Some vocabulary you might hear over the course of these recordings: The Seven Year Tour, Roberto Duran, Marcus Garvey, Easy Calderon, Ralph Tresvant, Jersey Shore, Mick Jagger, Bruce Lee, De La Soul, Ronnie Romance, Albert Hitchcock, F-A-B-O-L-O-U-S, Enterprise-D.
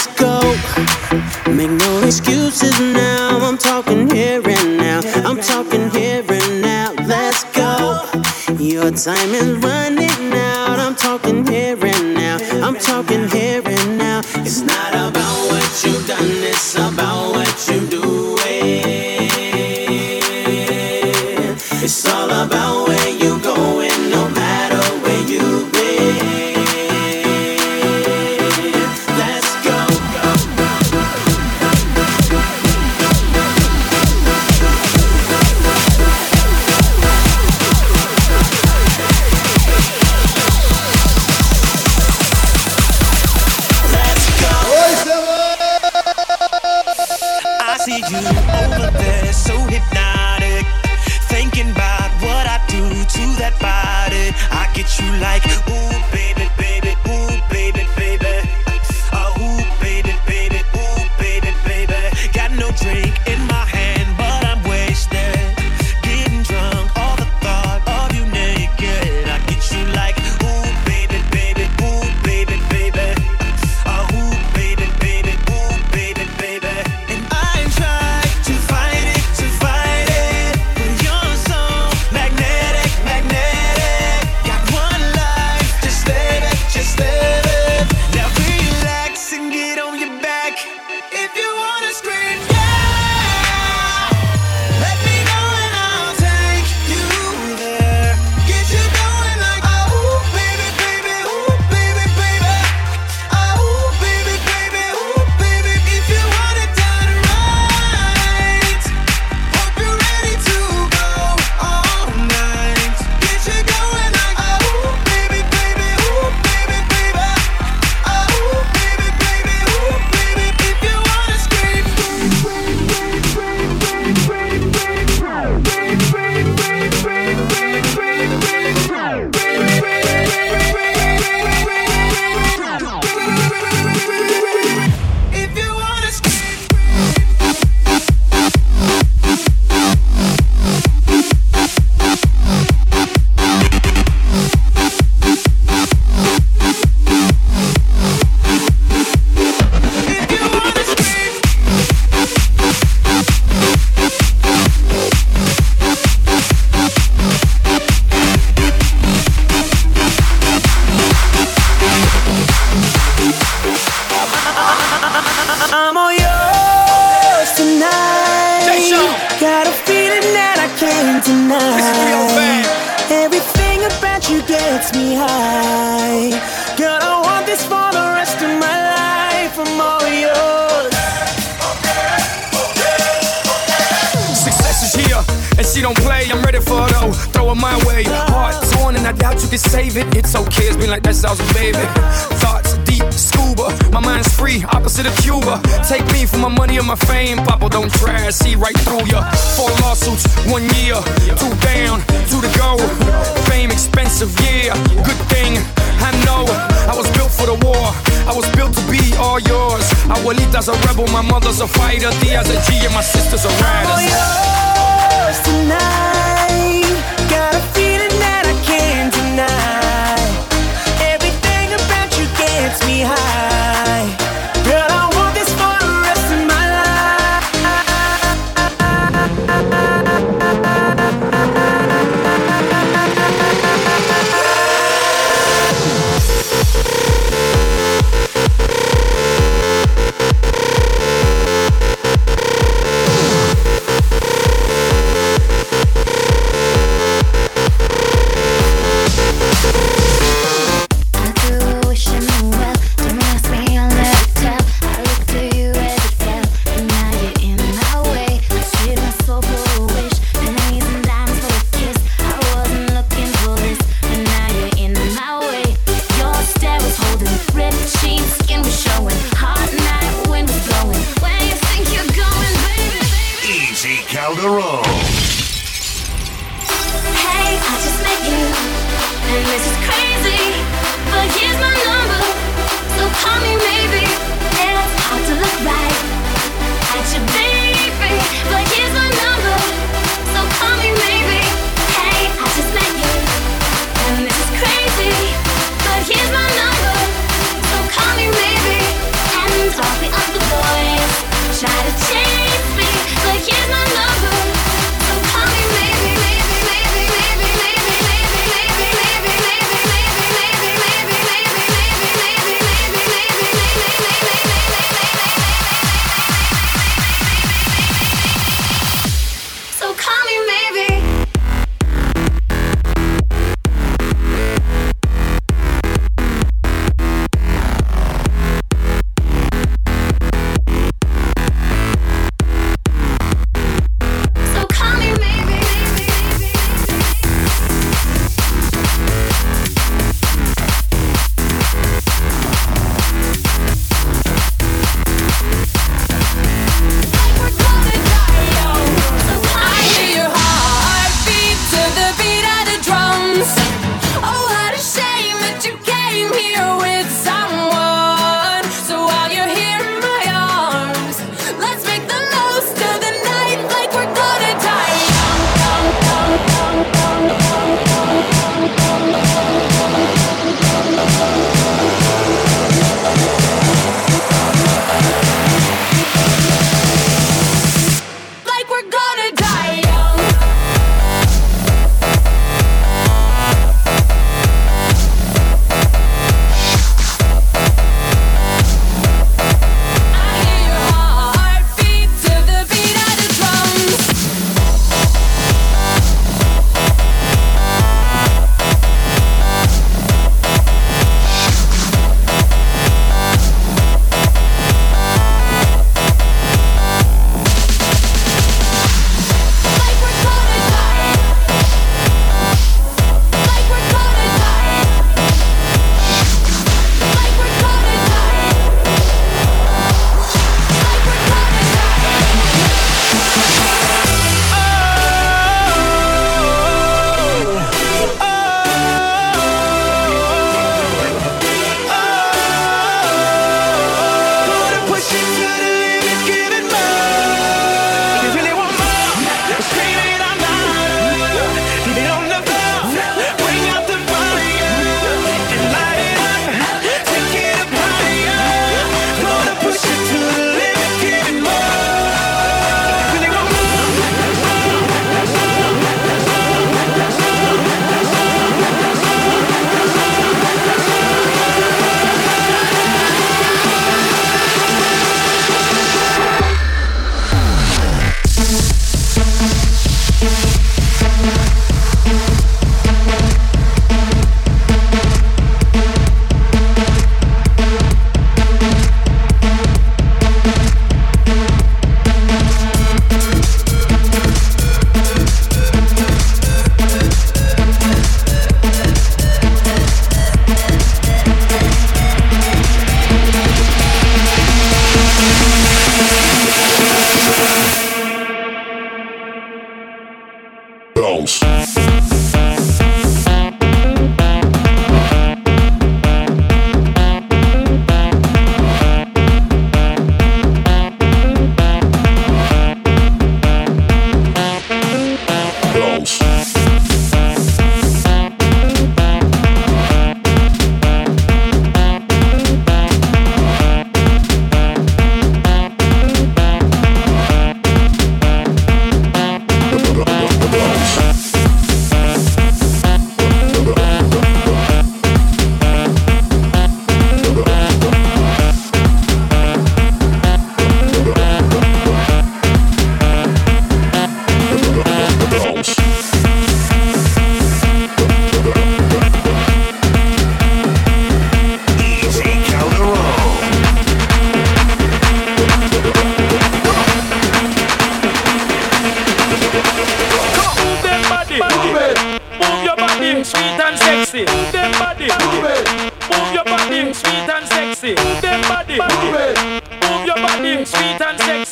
let's go. Make no excuses now. I'm talking here and now. I'm talking here and now. Let's go. Your time is running out. I'm talking here and now. I'm talking here and now. It's not about what you've done. It's about what you do. It's all about where you going, no matter where you been. Let's go, go, go. Let's go. I see you over there, so hypnotic, thinking about what I do to that body. I get you like, ooh, baby, baby, ooh, baby, baby. Oh, ooh, baby, baby, ooh, baby, baby. Got no drink in my hand, but I'm wasted. Getting drunk, all the thought of you naked. I get you like, ooh, baby, baby, ooh, baby, baby. Oh, ooh, baby, baby, ooh, baby, baby. And I'm trying to fight it, to fight it. You're so magnetic, magnetic. Got one life, just live it, just live it. Now relax and get on your back. If you wanna scream, yeah, let me know and I'll take you there. Get you going like, oh, baby, baby, oh, baby, baby. Oh, baby, baby, oh, baby. If you want it done right, hope you're ready to go all night. Get you going like, oh, baby, baby, oh, baby, baby. Oh, baby, baby, oh, baby. If you wanna scream, if you wanna scream. I'm all yours tonight. Got a feeling that I can't deny. Everything about you gets me high. Girl, I want this for the rest of my life. I'm all yours. Success is here, and she don't play. I'm ready for it, oh, throw it my way. Heart torn, and I doubt you can save it. It's okay, it's been like that sounds, baby. Thoughts deep, scuba. My mind's free, opposite of Cuba. Take me for my money and my fame. Papa, don't try, I see right through ya. 4 lawsuits, 1 year. 2 down, 2 to go. Fame expensive, yeah. Good thing, I know. I was built for the war. I was built to be all yours. Abuelita's a rebel, my mother's a fighter. Tia's a G and my sisters are riders. Yours tonight. Got a feeling that I can't deny. Everything about you gets me high. Girl, I want this for the rest of my life. I do wish I knew well. Don't ask me, I'll never tell. I look to you every time, and now you're in my way. I give my soul for a wish, and I need some diamonds for a kiss. I wasn't looking for this, and now you're in my way. Your stare was holding, red jeans, skin was showing, hot night wind was blowing. Where you think you're going, baby, baby? Easy Calderon. Hey, I just met you, and this is crazy, but here's my number, so call me maybe. Yeah, it's hard to look right at you, baby, but here's my number, so call me maybe. Hey, I just met you, and this is crazy, but here's my number, so call me maybe. And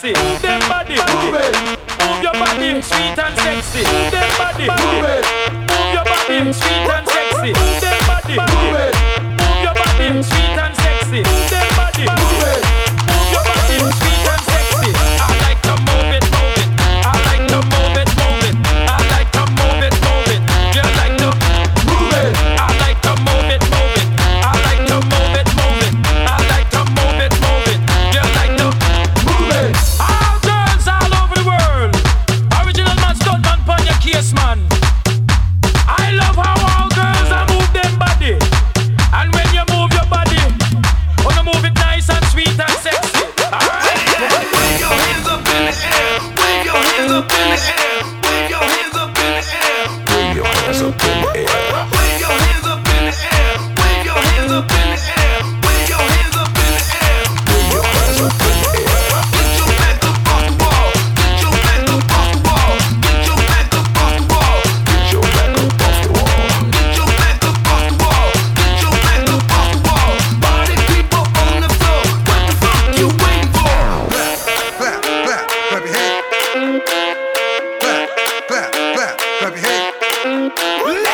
sexy. Move them body. Move it. Move your body. Sweet and sexy. Move them body. Move it. Move your body. Sweet and sexy. Move them body. Move it. Move your body. Sweet and sexy. Move them body. Move it. Move your body. Sweet and sexy. I like to move it, move it. I like to move it, move it. I like to move it, move it. You like to move it. I like to move it, move it. I like to move it, move it. I like to move it, move it. You like to move it. All girls all over the world. Original man, stunt man, pon your case, man. I love how all girls are move them body. And when you move your body, wanna move it nice and sweet and sexy. All right. Wave your hands up in the air. Wave your hands up in the air. Wave your hands up in the air. Wave your hands up in the air. Wave your hands up in the air. Wave your hands up in the air. Wave your hands up in the air. Wave your hands up in the air. Get your back up off the wall. Get your back up off the wall. Get your back up off the wall. Get your back up off the wall. Get your back up off the wall. Get your back up off the wall. Party people on the floor. What the fuck you waiting for? Clap, clap, clap your hands. Clap, clap, clap, clap your hands. Let's go!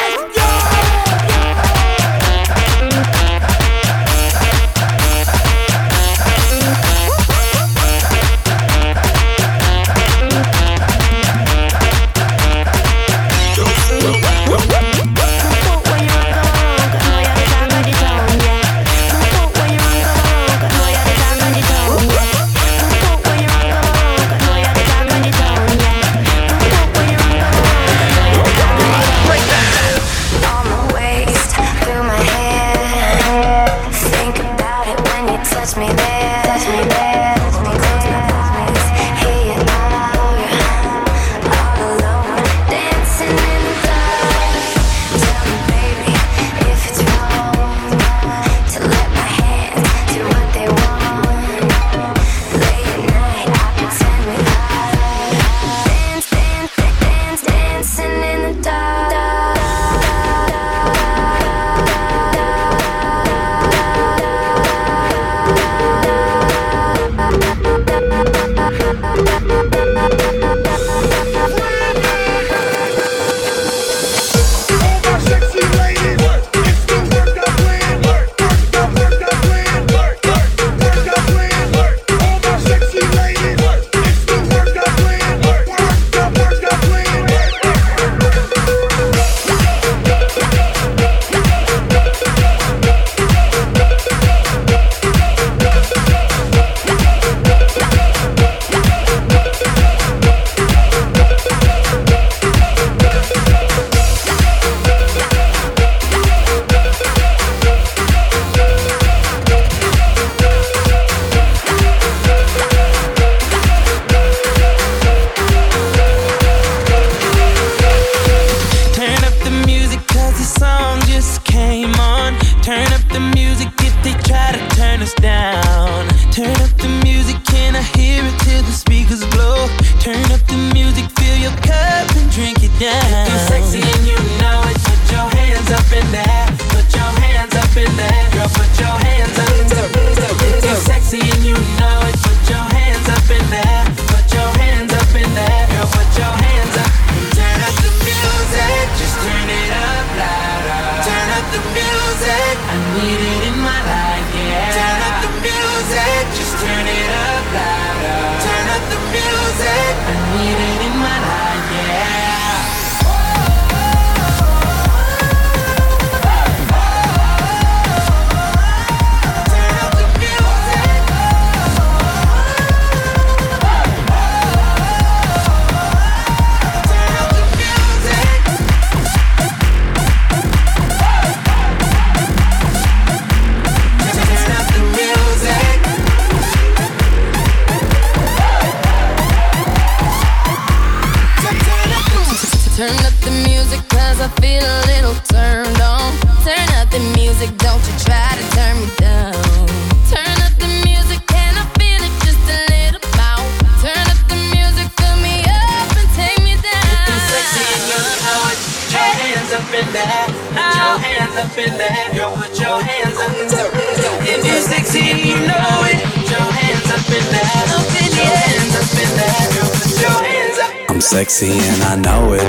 sexy and I know it.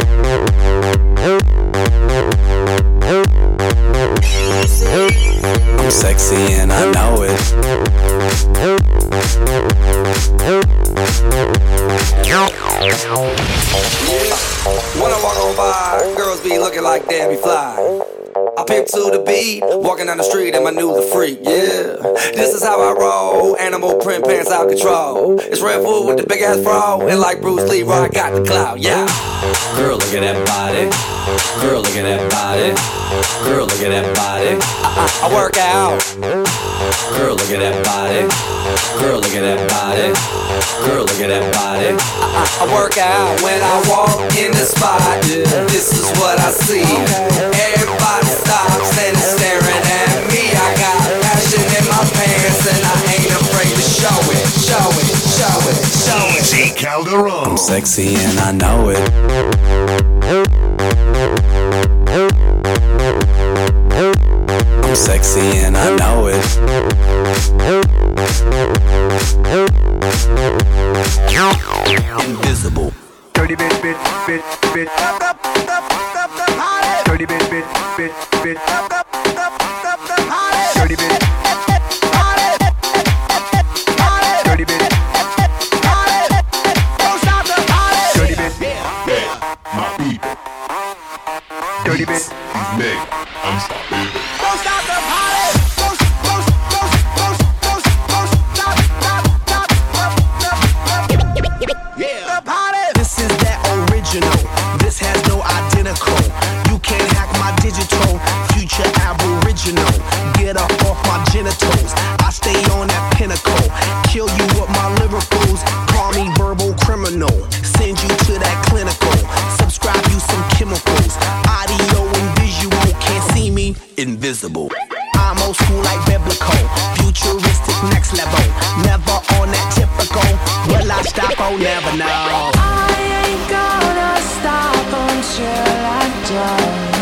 I'm sexy and I know it. When I walk on by, girls be looking like they be fly. I pimp to the beat, walking down the street and my new the freak, yeah. This is how I roll, animal print pants out control. It's Red Food with the big ass bra, and like Bruce Lee, I got the clout, yeah. Girl, look at that body. Girl, look at that body. Girl, look at that body. I work out. Girl, look at that body. Girl, look at that body. Girl, look at that body. I work out. When I walk in the spot, yeah, this is what I see. Everybody stops and staring at me. I got passion in my pants and I ain't afraid to show it, show it, show it, show it. Easy Calderon. I'm sexy and I know it. I'm sexy and I know it. Invisible. Dirty bitch, bitch, bitch, bitch. Dirty bitch, bitch, bitch, bitch. Dirty bitch. Dirty bitch. Don't stop the party. Dirty bitch, bitch, my people. Dirty bitch, Nick, I'm sorry. Don't stop the party. Get up off my genitals, I stay on that pinnacle. Kill you with my lyricals, call me verbal criminal. Send you to that clinical, subscribe you some chemicals. Audio and visual, can't see me, invisible. I'm old school like biblical, futuristic next level. Never on that typical, will I stop? Oh, never know. I ain't gonna stop until I die.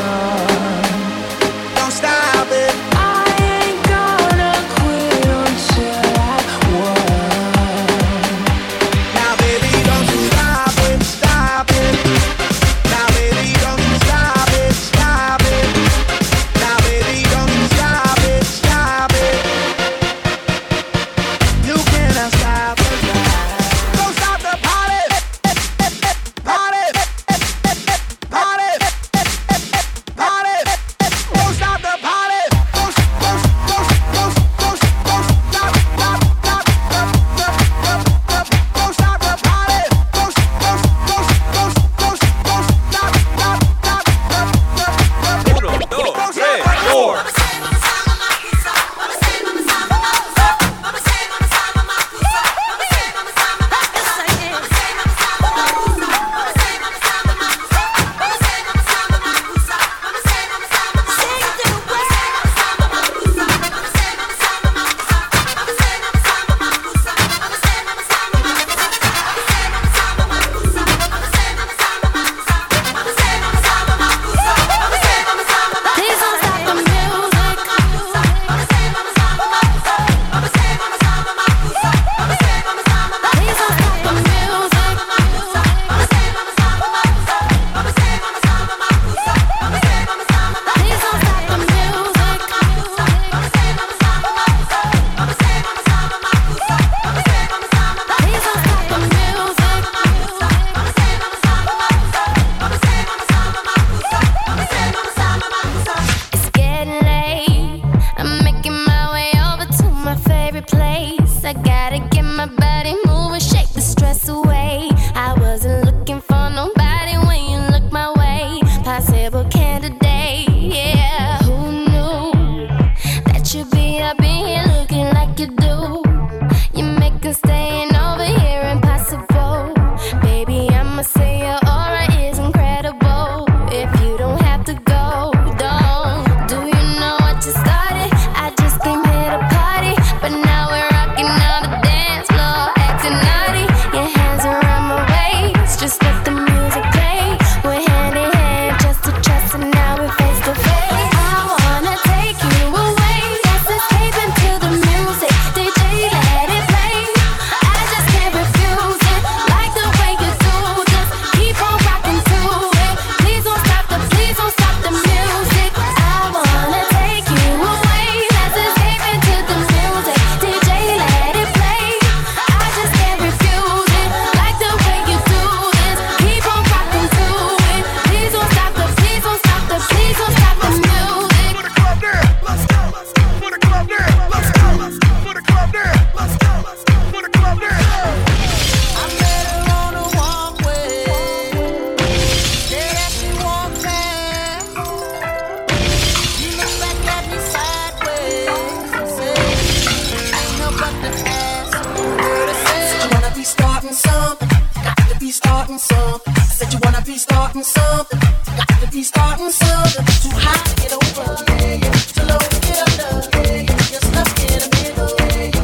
starting something. I gotta be starting something. I said you wanna be starting something. I gotta be starting something. Too high to get over, yeah, yeah. Too low to get under, yeah, yeah. You're stuck in the middle, yeah, yeah.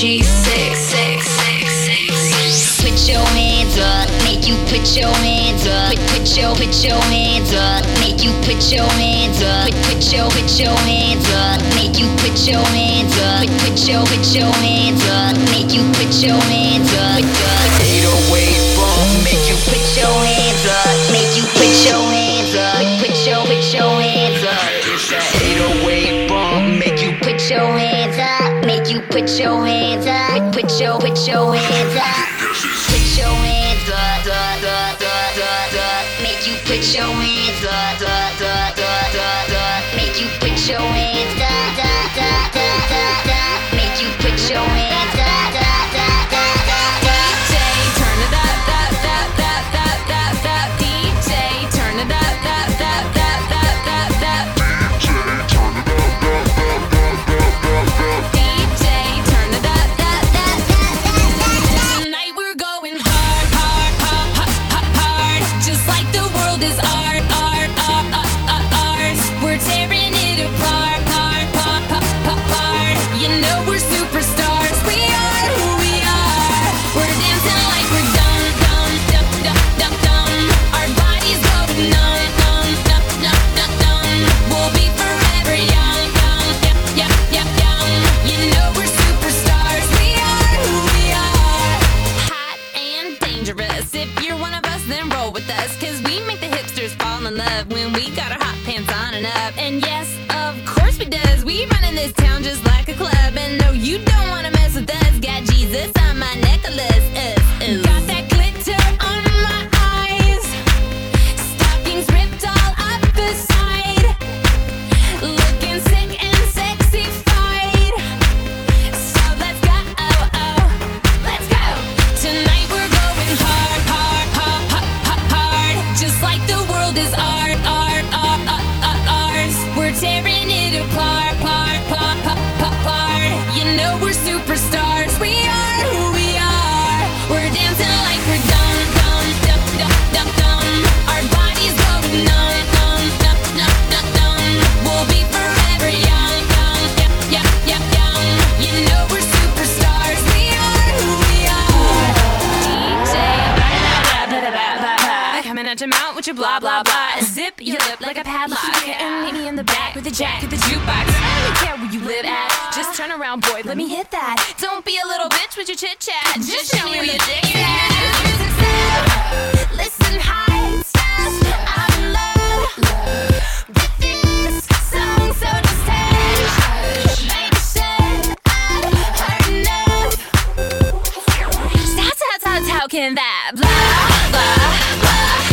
G6. Put your hands up, make you put your hands up. Put your hands up, make you put your hands up. Put your hands up, make you put your hands up. Put your hands up, make you put your hands up. 808 phone, make you put your hands up, make you put your hands up. Put your hands up. 808 phone, make you put your hands up, make you put your hands up. Put your hands up. Put your hands up, make you put your hands up, make you put your hands up, make you put your hands up. DJ, turn it up, DJ, turn it up, blah blah blah. Zip your lip like a padlock. And meet me in the back with a jack at the jukebox. I don't care where you live at. Just turn around, boy, let me hit that. Don't be a little bitch with your chit chat. Just show me where your dick at. Listen high, I'm low with this song, so just take make sure I've heard enough. How can that blah blah blah. Getting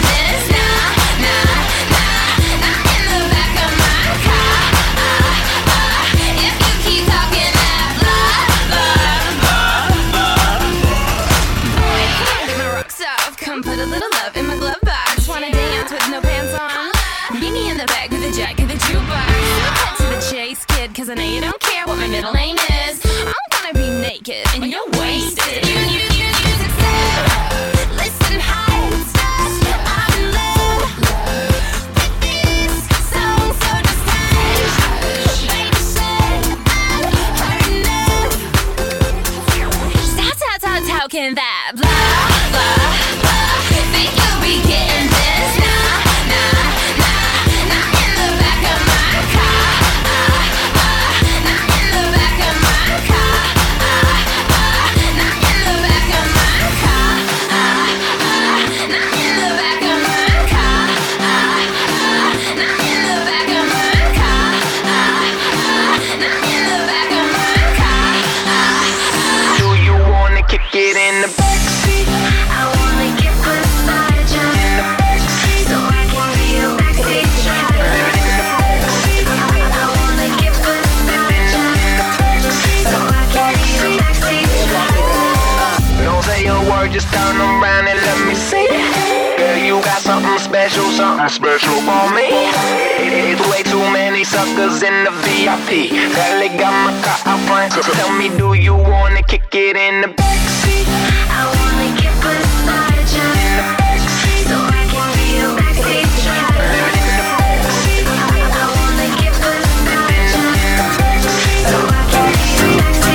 this, nah, not in the back of my car, if you keep talking that blah, blah, blah. Boy, get my rocks off, come put a little love in my glove box. Wanna dance with no pants on, meet me in the back with a jack of the jukebox. Cut to the chase, kid, cause I know you don't care what my middle name is. I'm gonna be naked, and you're wasted. Can that blah blah blah? Think you'll be getting this? Nah, not in the back of my car, not in the back of my car, not in the back of my car, not in the back of my car, not in the back of my car, not in the back of my car. Do you wanna kick it? Just turn around and let me see. Girl, you got something special for me. It's way too many suckers in the VIP. Girl, it got my car out front. Tell me, do you wanna kick it in the backseat? I wanna get beside you in the backseat, so I can be a backseat driver. In the backseat, I wanna get beside you in the backseat, so I can be a backseat driver.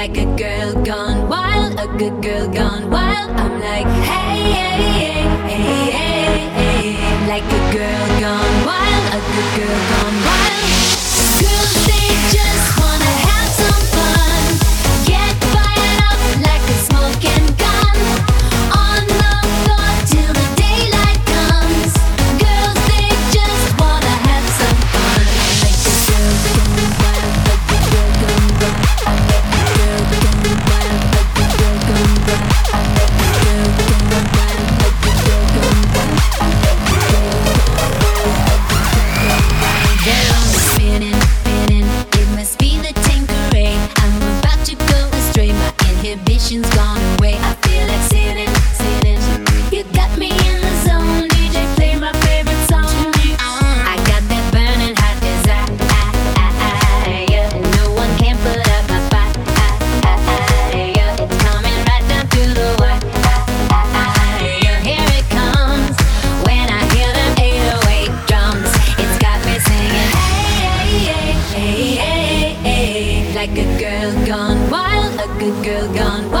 Like a girl gone wild, a good girl gone wild.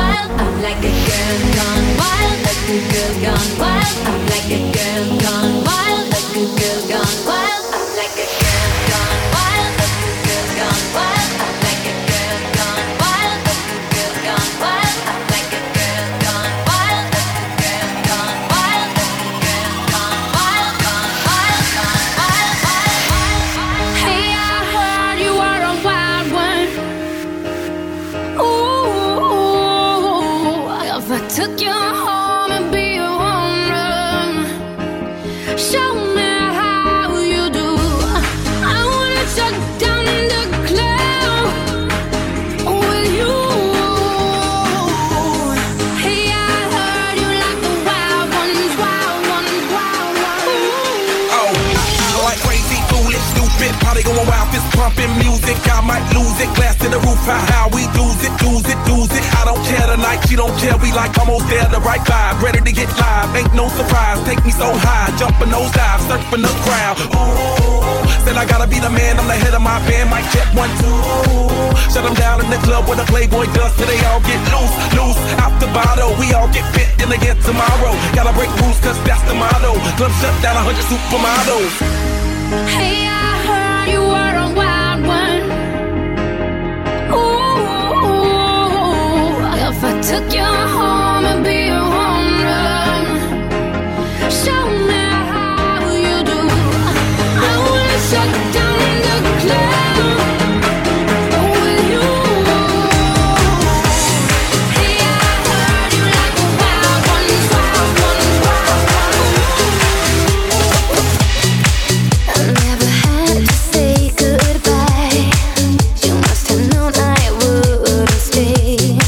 I'm like a took you home and be a woman. Show me how you do. I wanna shut down the club with you. Hey, I heard you like the wild ones, wild ones, wild ones. Oh, like crazy, foolish, stupid, party going wild, fist pumping music. I might lose it, glass to the roof, how we lose it, lose it, lose it. I don't care tonight, she don't care, we like almost there, the right vibe, ready to get live, ain't no surprise, take me so high, jumping those dives, surfing the crowd, ooh, said I gotta be the man, I'm the head of my band, mic check 1, 2, shut them down in the club where the Playboy does, till they all get loose, loose, out the bottle, we all get fit, then again tomorrow, gotta break rules, cause that's the motto, club shut down 100 supermodels. Hey, I heard you were a wild one. If I took you home and be a home run, show me how you do. I wanna shut down the club with you. Hey, I heard you like a wild one, wild one, wild one. I never had to say goodbye. You must have known I would stay.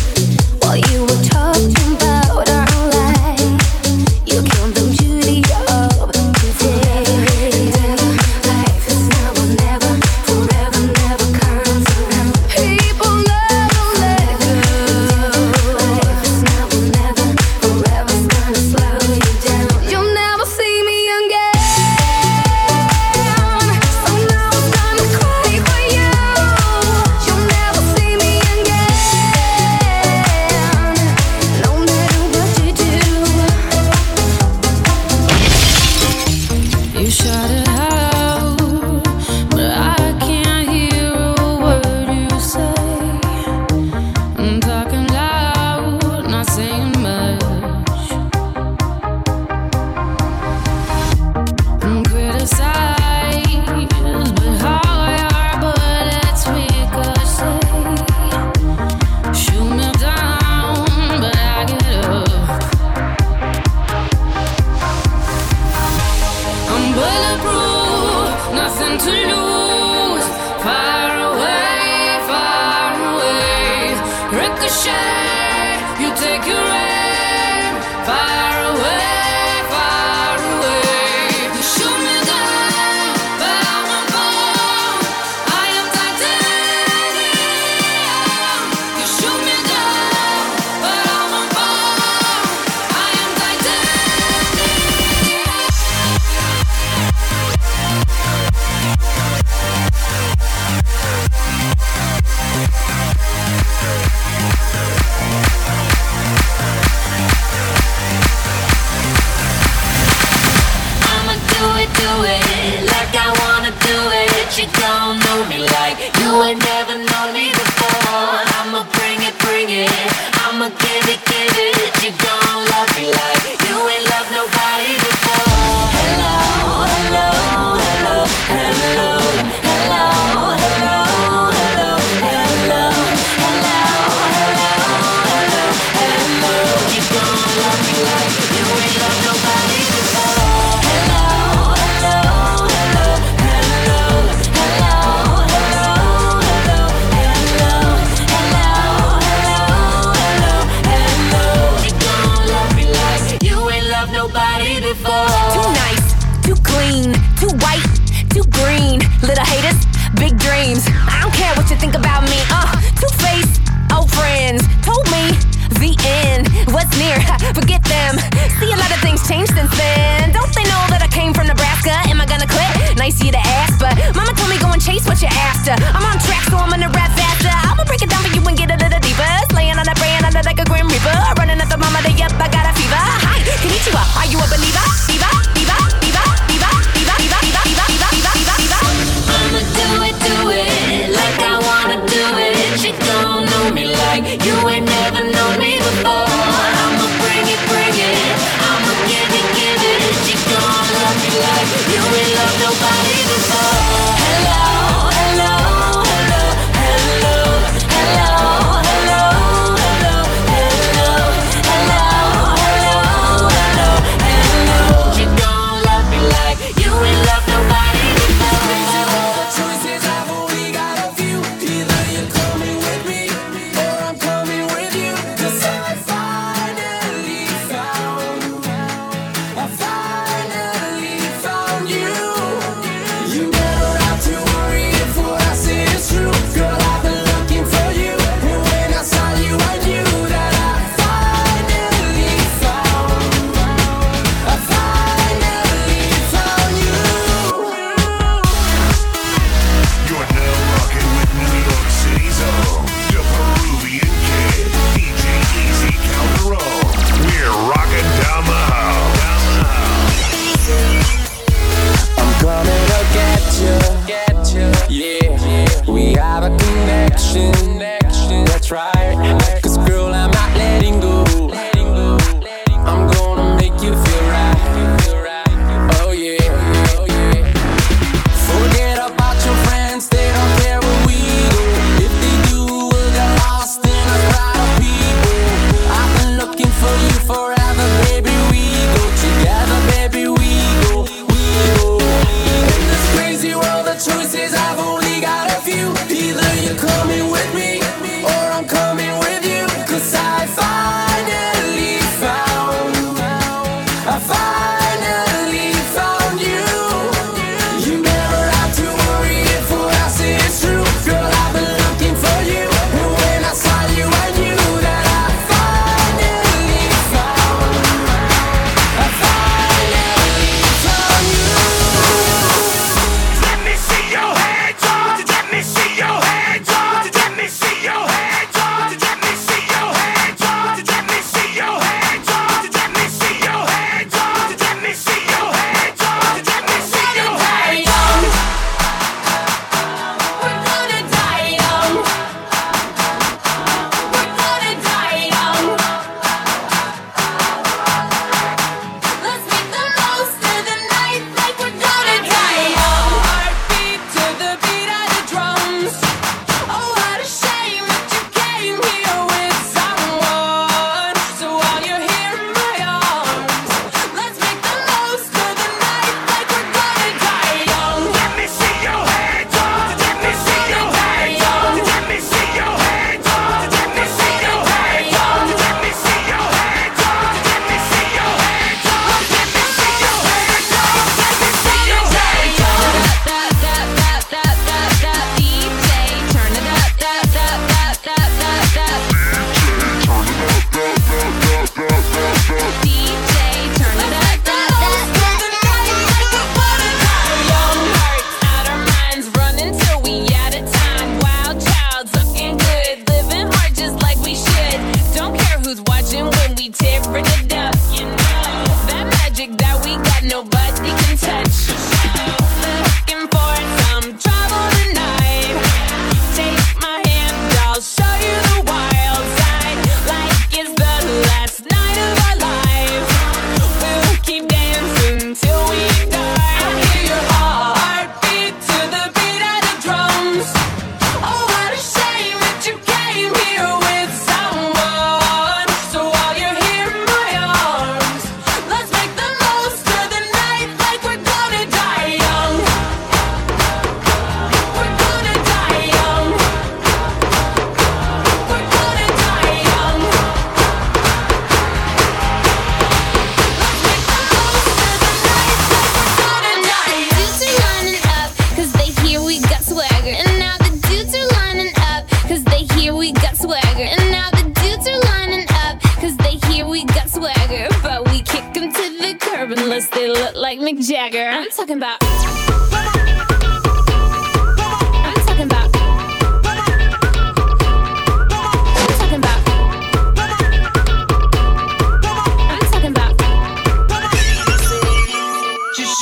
Mick Jagger. I'm talking about.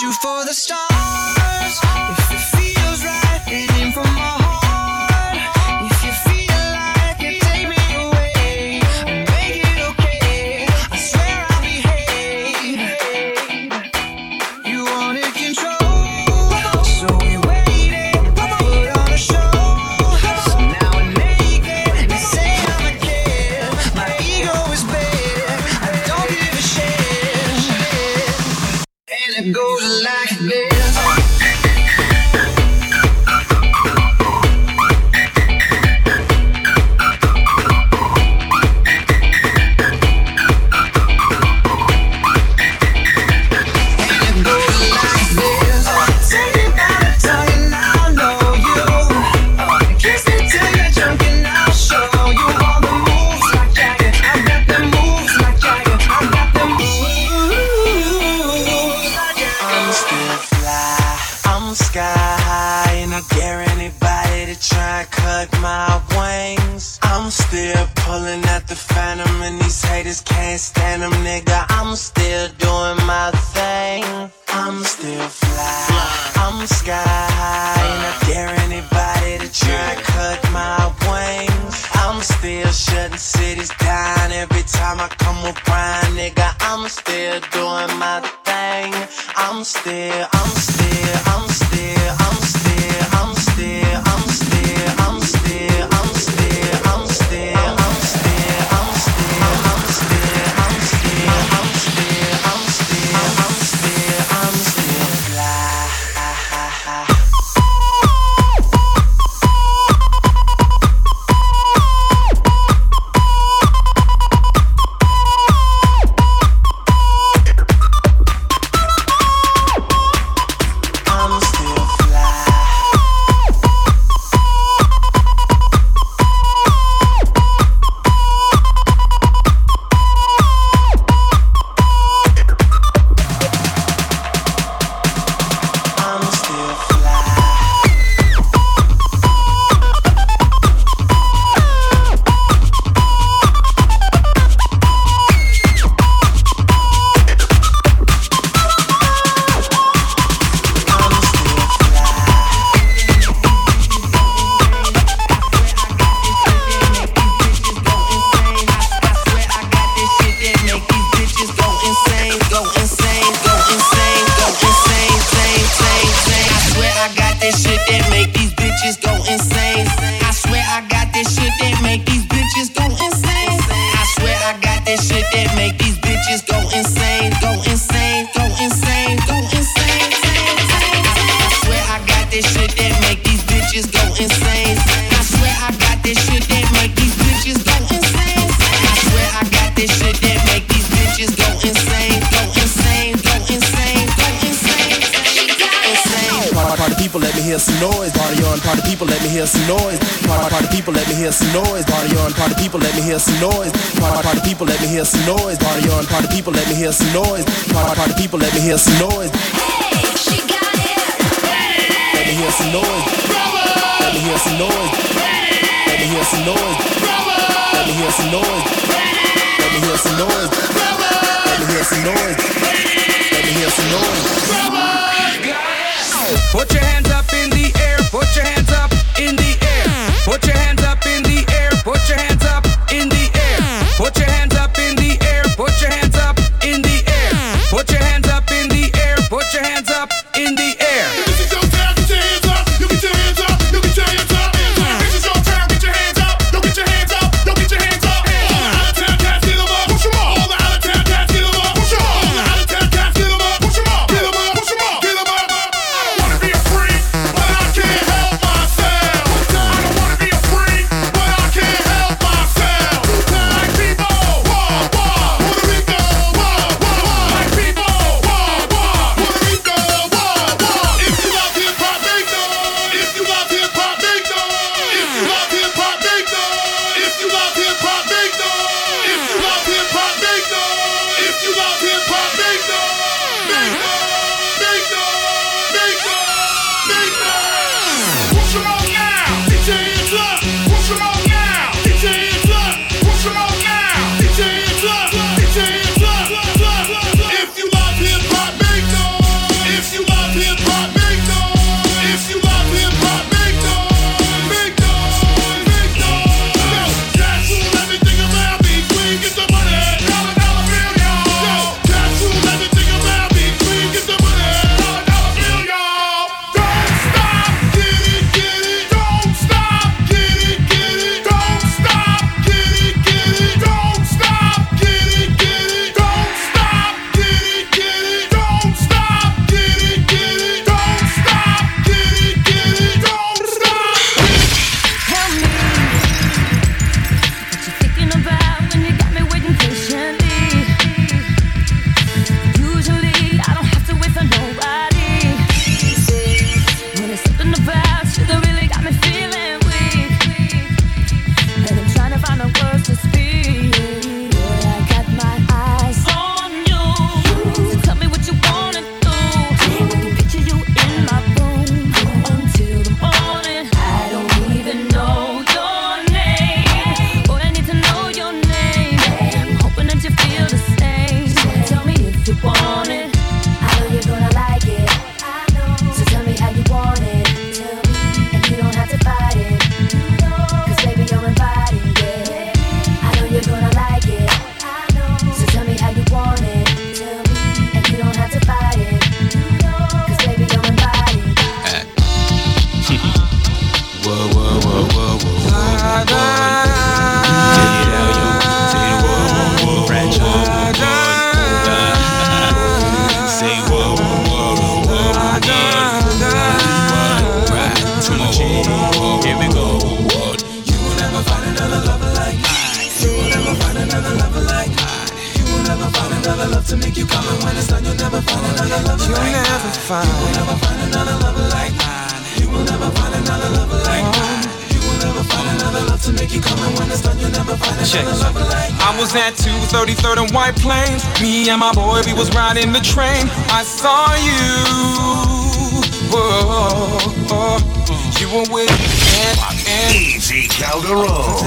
You for the stars, if it feels right, it in from my heart. If you feel like it, take me away, make it okay. I swear I'll behave. You wanted control, so we waited, put on a show. So now I'm naked, they say I'm a kid. My ego is big, I don't give a shit, and it goes. another lover like mine. You will never find another lover like mine. You will never find another love to make you come. And when it's done, you'll never find another lover like mine. You will never find another lover like mine. You will never find another lover like mine. You will never find another love to make you come. And when it's done, you'll never find another lover like mine. I was at 233rd and White Plains. Me and my boy, we was riding the train. I saw you. Whoa. You were with Easy Calderon.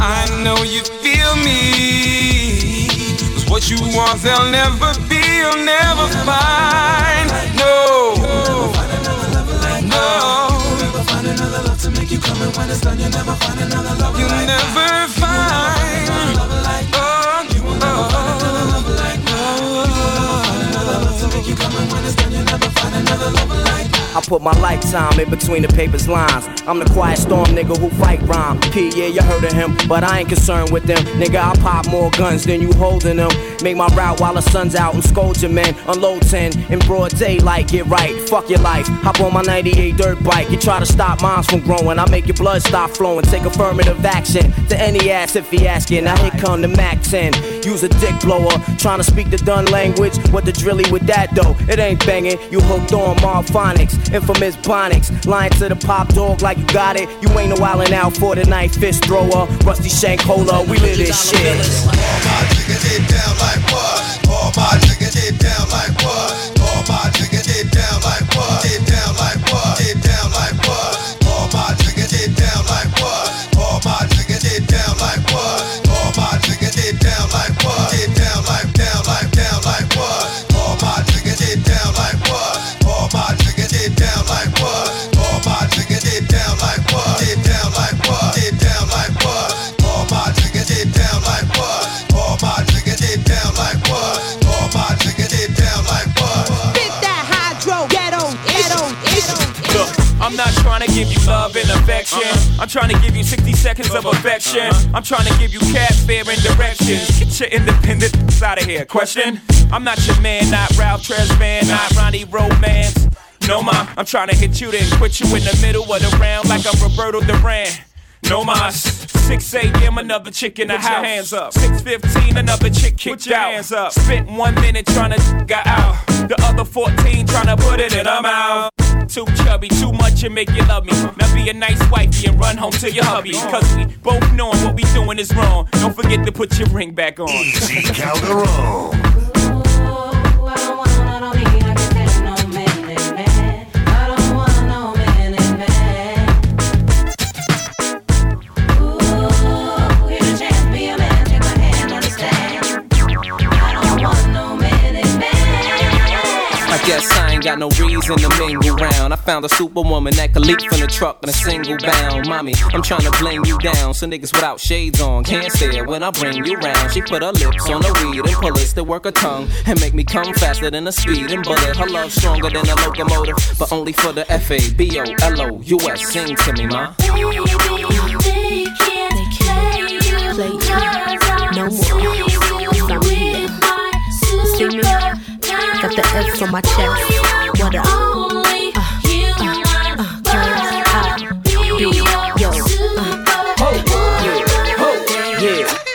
I know you feel me. 'Cause what you want, they'll never be. You'll never find. No. No. You'll never find another love. You'll never find. Oh. I put my lifetime in between the paper's lines. I'm the quiet storm nigga who fight rhyme. P, yeah, you heard of him, but I ain't concerned with them. Nigga, I pop more guns than you holding them. Make my route while the sun's out and scold your men. Unload 10 in broad daylight, get right. Fuck your life, hop on my 98 dirt bike. You try to stop mines from growing, I make your blood stop flowing. Take affirmative action to any ass if he asking. Now here come the Mac 10, use a dick blower. Trying to speak the done language, what the drilly with that though? It ain't banging, you hooked on Marphonics. Infamous Bonics, lying to the pop dog like you got it. You ain't no wildin' out for the night, fist thrower, rusty shankola, we live this shit. All my niggas dip down like what? All my niggas dip down like what? All my niggas dip down like what? Dip down like what? Dip down like what? All my niggas dip down like what? All my niggas dip down like what? All my niggas dip down like what? Dip down like, down like, down like what? All my niggas dip down like what? All my niggas dip down like what? All my niggas dip down like what? Dip down like what? Dip down like what? All my niggas dip down like what? All my niggas dip down like what? All my niggas dip down like what? Spit that hydro, ghetto. Look, I'm not trying to give you love and affection. I'm trying to give you 60 seconds of affection. I'm trying to give you cat fear and directions. Get your independence out of here. Question? I'm not your man, not Ralph Tresvant, not Ronnie Romance. No, ma, I'm trying to hit you, then quit you in the middle of the round like I'm Roberto Duran. No, ma, 6 a.m., another chick in the house. Put your hands up. 6:15, another chick kicked out. Hands up. Spent 1 minute trying to got out. The other 14 trying to put it in her mouth. Too chubby, too much and make you love me. Now be a nice wifey and run home to your hubby. 'Cause we both knowing what we doing is wrong. Don't forget to put your ring back on. Easy Calderon. Guess I ain't got no reason to mingle round. I found a superwoman that could leap from the truck in a single bound. Mommy, I'm trying to bling you down. So niggas without shades on can't stare when I bring you round. She put her lips on the weed and bullets to work her tongue and make me come faster than a speeding bullet. Her love stronger than a locomotive, but only for the F-A-B-O-L-O-U-S. Sing to me, ma. Baby, they can't play you. No more. Sing me. Got the F on my chest. What up?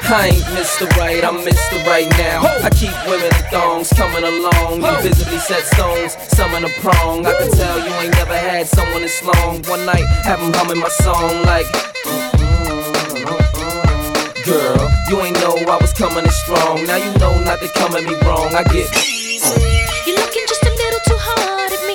I ain't Mr. Right, I'm Mr. Right now. I keep women in thongs coming along. You visibly set stones, some in a prong. I can tell you ain't never had someone this long. One night, have them humming my song like girl, you ain't know I was coming in strong. Now you know not to come at me wrong. I get you're looking just a little too hard at me,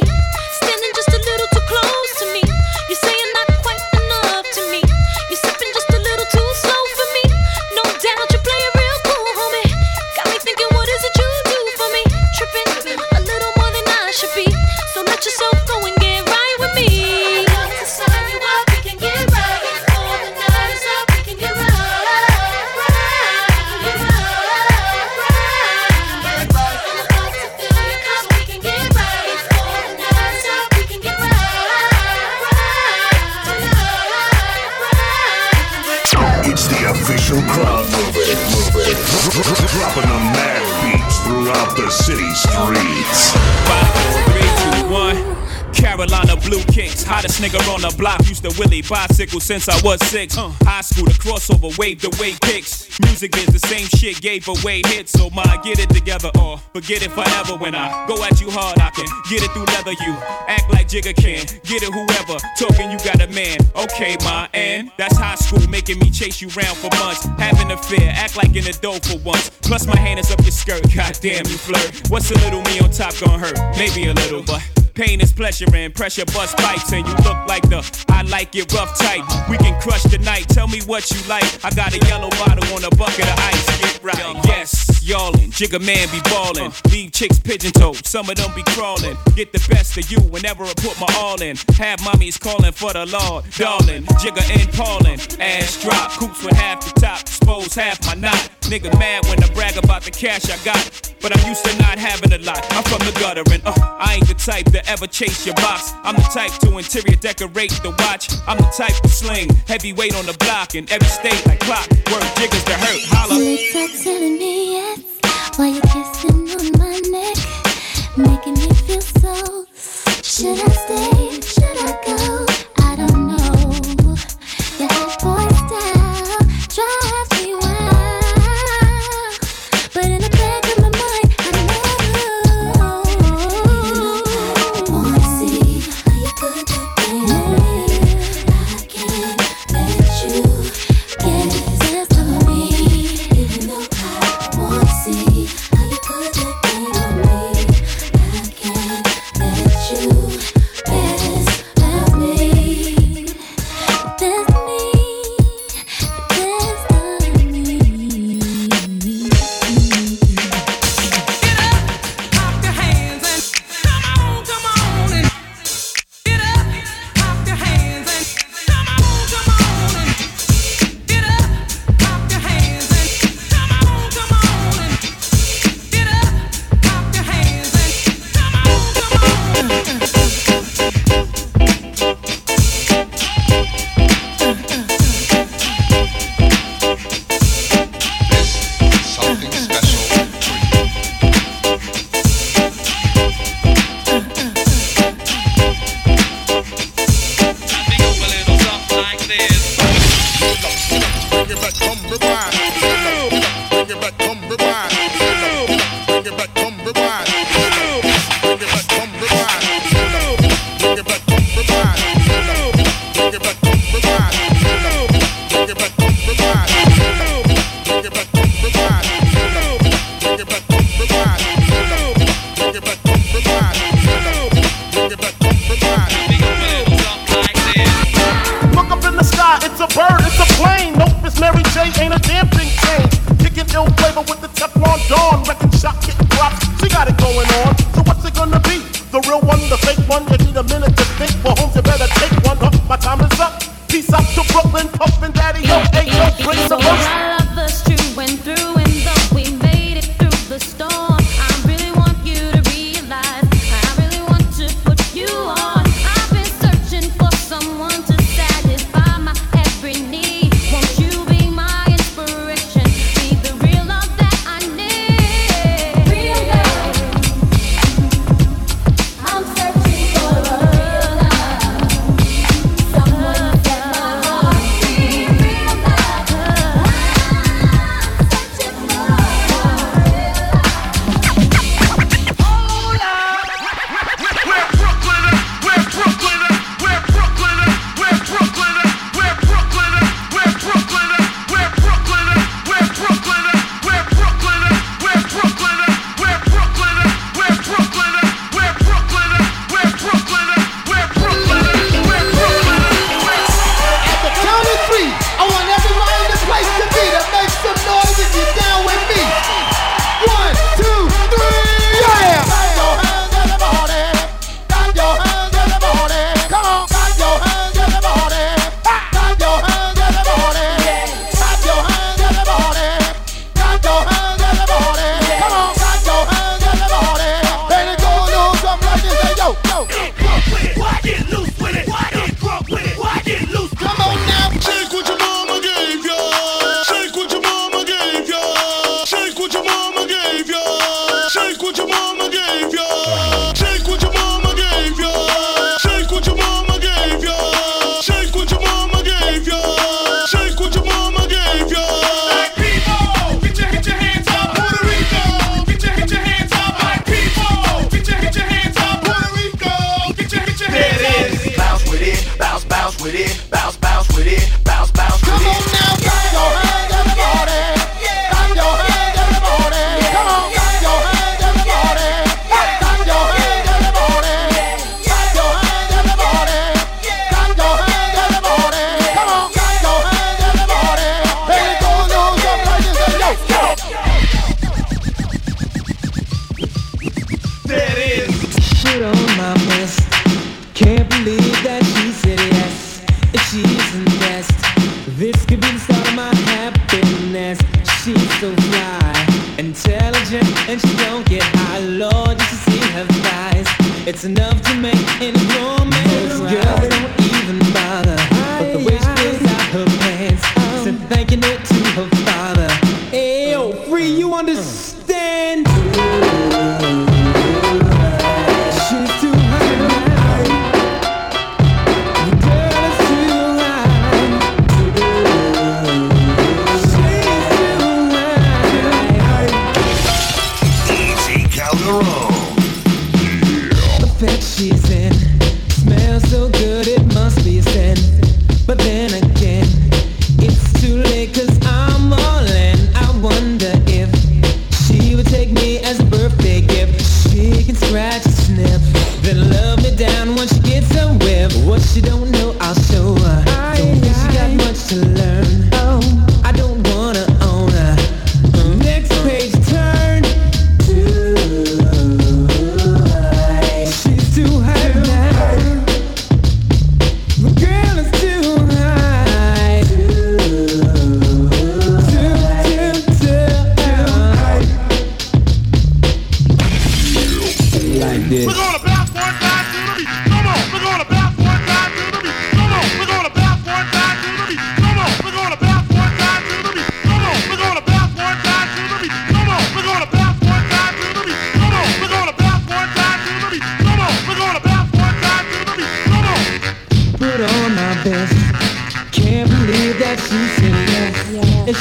standing just a little too close to me. You say you're not quite enough to me, you're sipping just a little too slow for me. No doubt you play it real cool, homie. Got me thinking, what is it you do for me? Tripping a little more than I should be. So let yourself go and get right with me. I love to sign you up, we can get right. Before the night is up, we can get right. Crowd moving, dropping the mad beats throughout the city streets. 5, 4, 3, 2, 1. Carolina Blue Kings, hottest nigga on the block. Used to Willie bicycle since I was 6. High school, the crossover, waved away pics. Music is the same shit, gave away hits. So my get it together or forget it forever. When I go at you hard, I can get it through leather. You act like Jigga can, get it whoever. Talking you got a man, okay ma, and that's high school making me chase you round for months. Having an affair, act like an adult for once. Plus my hand is up your skirt, goddamn you flirt. What's a little me on top gonna hurt? Maybe a little, but pain is pleasure and pressure bust pipes. And you look like the I like it rough type. We can crush the night, tell me what you like. I got a yellow bottle on a bucket of ice. Get right, yes, y'allin', Jigga man be ballin'. Leave chicks pigeon-toed, some of them be crawlin'. Get the best of you whenever I put my all in. Have mommies callin' for the Lord, darling. Jigga and Paulin', ass drop. Coops with half the top, expose half my knot. Nigga mad when I brag about the cash I got. But I'm used to not having a lot. I'm from the gutter and I ain't the type that ever chase your box. I'm the type to interior decorate the watch. I'm the type to sling heavyweight on the block in every state like clockwork. Jiggers to hurt, holla. It's like telling me yes while you're kissing on my neck, making me feel so. Should I stay? Should I go? I don't know. Your hot boy style drives me wild, but in the back of my mind, I my happiness. She's so fly, intelligent, and she don't get high. Lord, just to see her thighs, it's enough to make any woman. Those girls don't even bother, but the way she fills out her pants, said thanking it to her father. Ayo, Free, you understand? She's in, smells so good it must be a sin. But then again, it's too late 'cause I'm all in. I wonder if she would take me as a birthday gift. She can scratch and sniff, then love me down when she gets a whip. What she don't know I'll show her. Don't think she got much to learn. Oh, I don't wanna own her. Next page, turn to.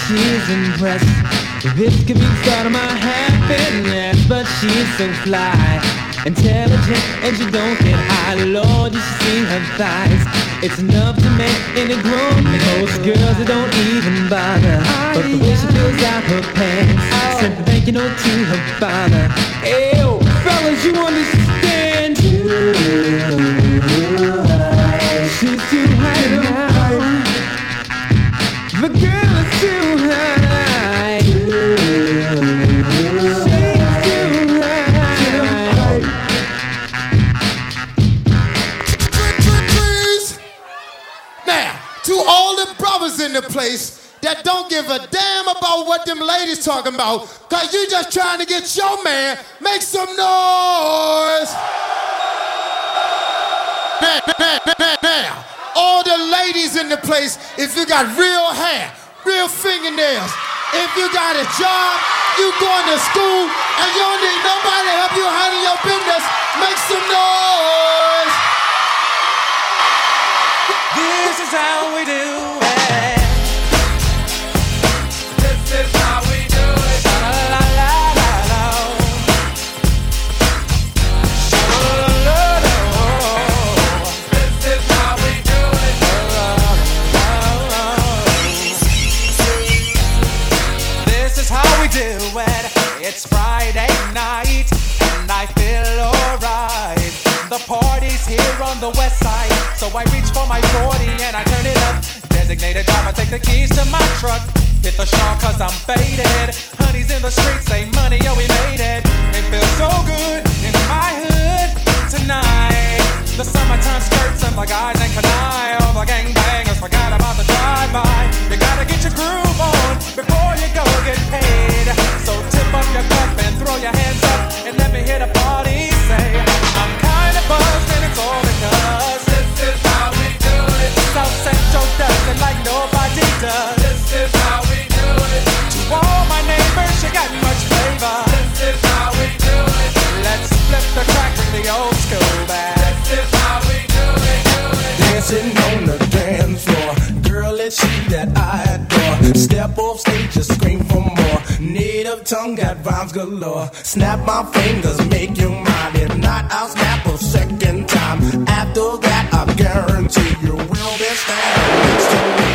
She's impressed. This could be the start of my happiness. But she's so fly, intelligent, and she don't get high. Lord, you should see her thighs. It's enough to make any grown. Most girls that don't even bother, but the way she fills out her pants, sent the thank you note to her father. Ew, fellas, you understand? She's too high. The girl. In the place that don't give a damn about what them ladies talking about, cause you just trying to get your man. Make some noise. Now, all the ladies in the place, if you got real hair, real fingernails, if you got a job, you going to school, and you don't need nobody to help you handle your business, make some noise. This is how we do. It's Friday night and I feel alright. The party's here on the west side, so I reach for my 40 and I turn it up. Designated driver, take the keys to my truck. Hit the shore 'cause I'm faded. Honey's in the streets, say money, oh we made it. It feels so good in my hood tonight. The summertime skirts and the guys ain't can I. All the gangbangers forgot about the drive-by. You gotta get your groove on before you go get paid. So tip up your cup and throw your hands up and let me hear the party say, I'm kinda buzzed and it's all because this is how we do it. South Central does it like nobody does. This is how we do it. To all my neighbors, you got much flavor. This is how we do it. Let's flip the crack with the old school bag. This is how we do it, do it. Dancing on the dance floor, girl, it's she that I adore. Step off stage, just scream for more. Native tongue got rhymes galore. Snap my fingers, make you mine. If not, I'll snap a second time. After that, I guarantee you will be standing next to me.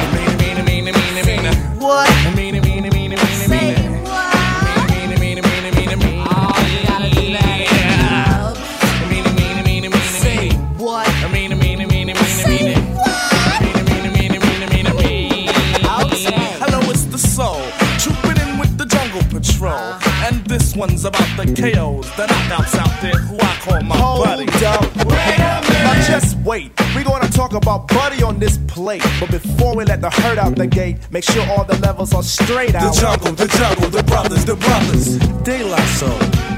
What? Say what? All you gotta do now. Say what? Say what? Hello, it's the soul. Patrol, and this one's about the KOs that I knocks out there who I call my buddy. Hold up, wait a minute. Just wait, we're gonna talk about Buddy on this plate. But before we let the herd out the gate, make sure all the levels are straight out. The jungle, the brothers, De La Soul,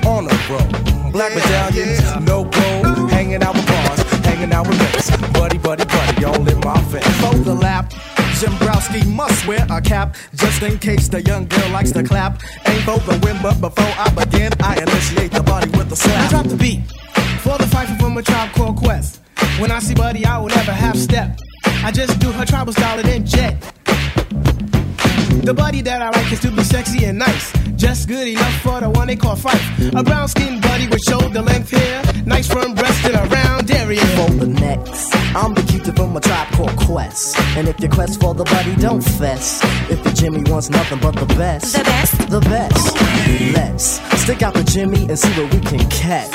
on the road. Black medallions, no gold, hanging out with bars, hanging out with mates. Buddy, buddy, buddy, all in my face. Fold the lap. Jimbrowski must wear a cap, just in case the young girl likes to clap. Ain't for the win, but before I begin, I initiate the body with a slap. Drop the beat for the fighter from a tribe called Quest. When I see Buddy, I will never half step. I just do her tribal style and then jet. The Buddy that I like is to be sexy and nice, just good enough for the one they call Fife. A brown-skinned Buddy with shoulder length hair, nice firm breast and a round area. For the next, I'm the keeper from a tribe called Quest. And if you quest for the Buddy, don't fess. If the Jimmy wants nothing but the best, the best, the best, let's stick out the Jimmy and see what we can catch.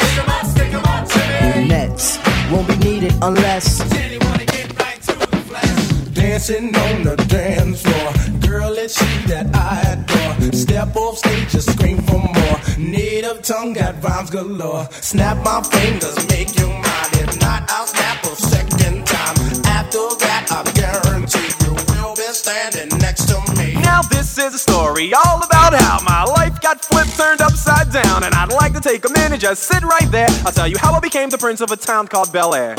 Stick 'em up, Jimmy. Nets won't be needed unless Jimmy wanna get right to the flesh. Dancing on the dance floor, girl, it's she that I adore. Step off stage, just scream for more. Native tongue got rhymes galore. Snap my fingers, make you mine. If not, I'll snap a second time. After that, I guarantee you will be standing next to me. Now this is a story all about how my life got flipped, turned upside down. And I'd like to take a minute, just sit right there. I'll tell you how I became the prince of a town called Bel Air.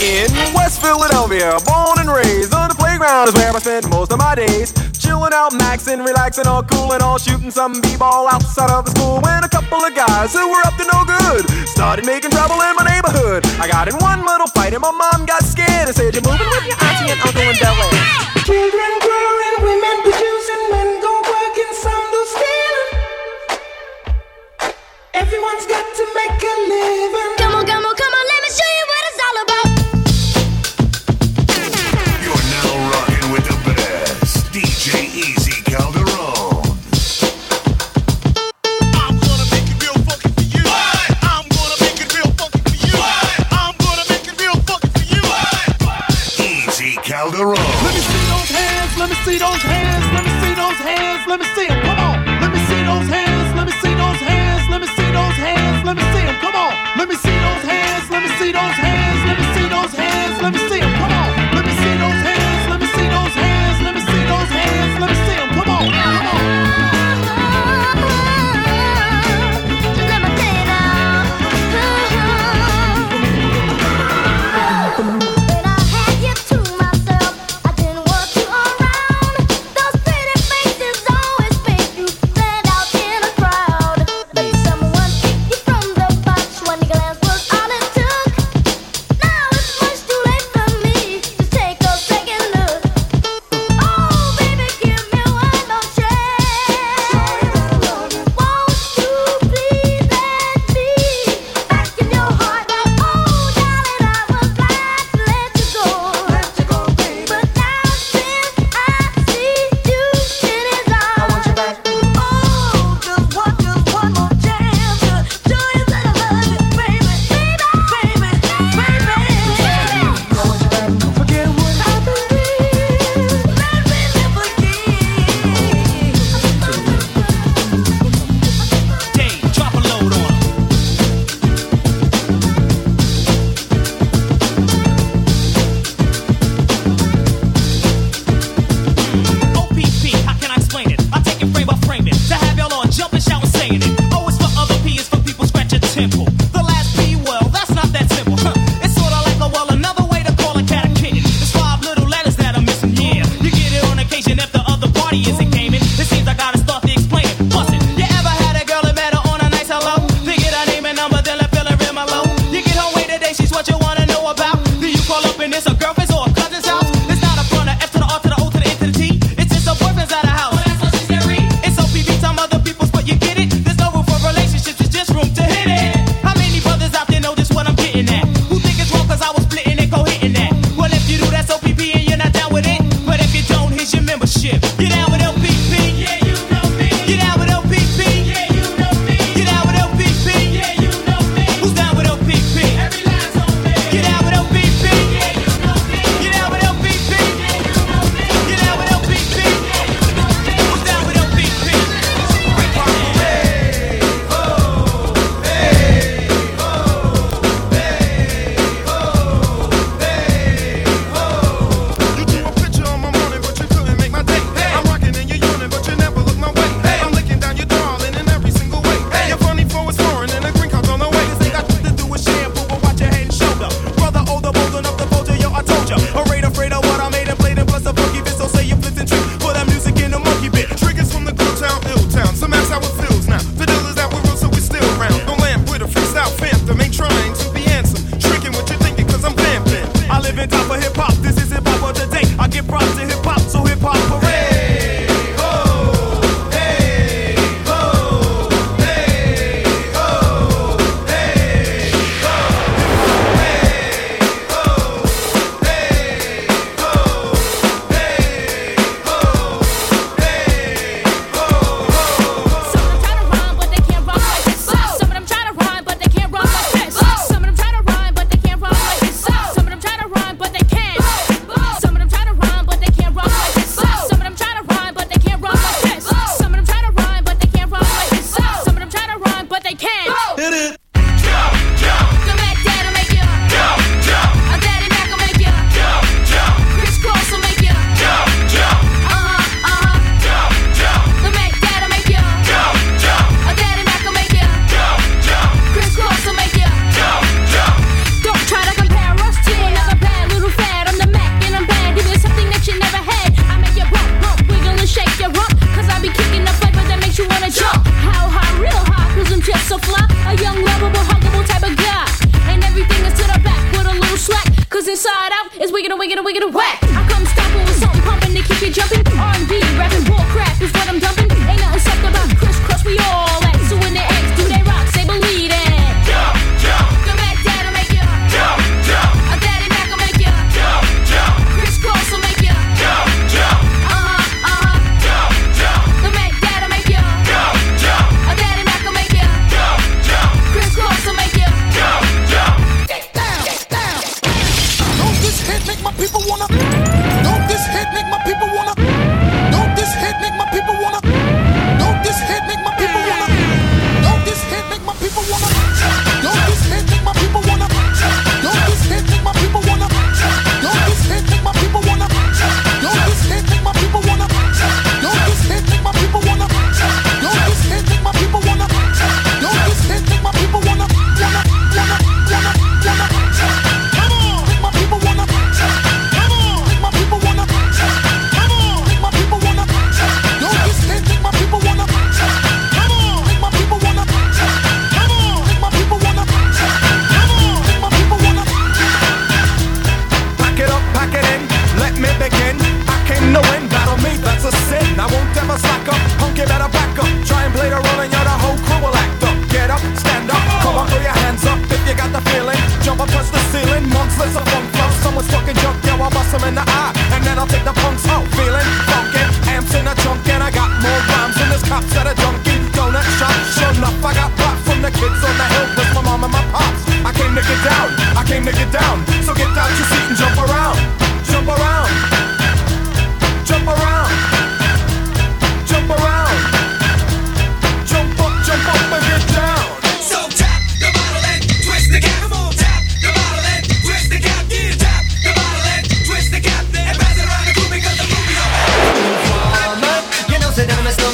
In West Philadelphia, born and raised, on the playground is where I spent most of my days. Chilling out, maxing, relaxing, all cool and all, shooting some b-ball outside of the school. When a couple of guys who were up to no good started making trouble in my neighborhood. I got in one little fight and my mom got scared and said, "You're moving with your auntie and uncle in Bel Air." Children growing, women producing, men go working, some do stealing. Everyone's got to make a living. Come on, come on, come on, let me show you what it's all about. Easy Calderon. I'm gonna make it real fucking for you. What? I'm gonna make it real fucking for you. What? I'm gonna make it real fucking for you. What? Easy Calderon. Let me see those hands. Let me see those hands. Let me see those hands. Let me see them. Come on. Let me see those hands. Let me see those hands. Let me see those hands. Let me see them. Come on. Let me see those hands. Let me see those hands. Let me see those hands. Let me see them. Come on. Let me see those hands. Let me see those hands. Let me see those hands. Let me see them. Come on, come on. Let me see now. When I had you to myself, I didn't want you around. Those pretty faces always make you stand out in a crowd. But someone kicked you from the box. One glance was all it took.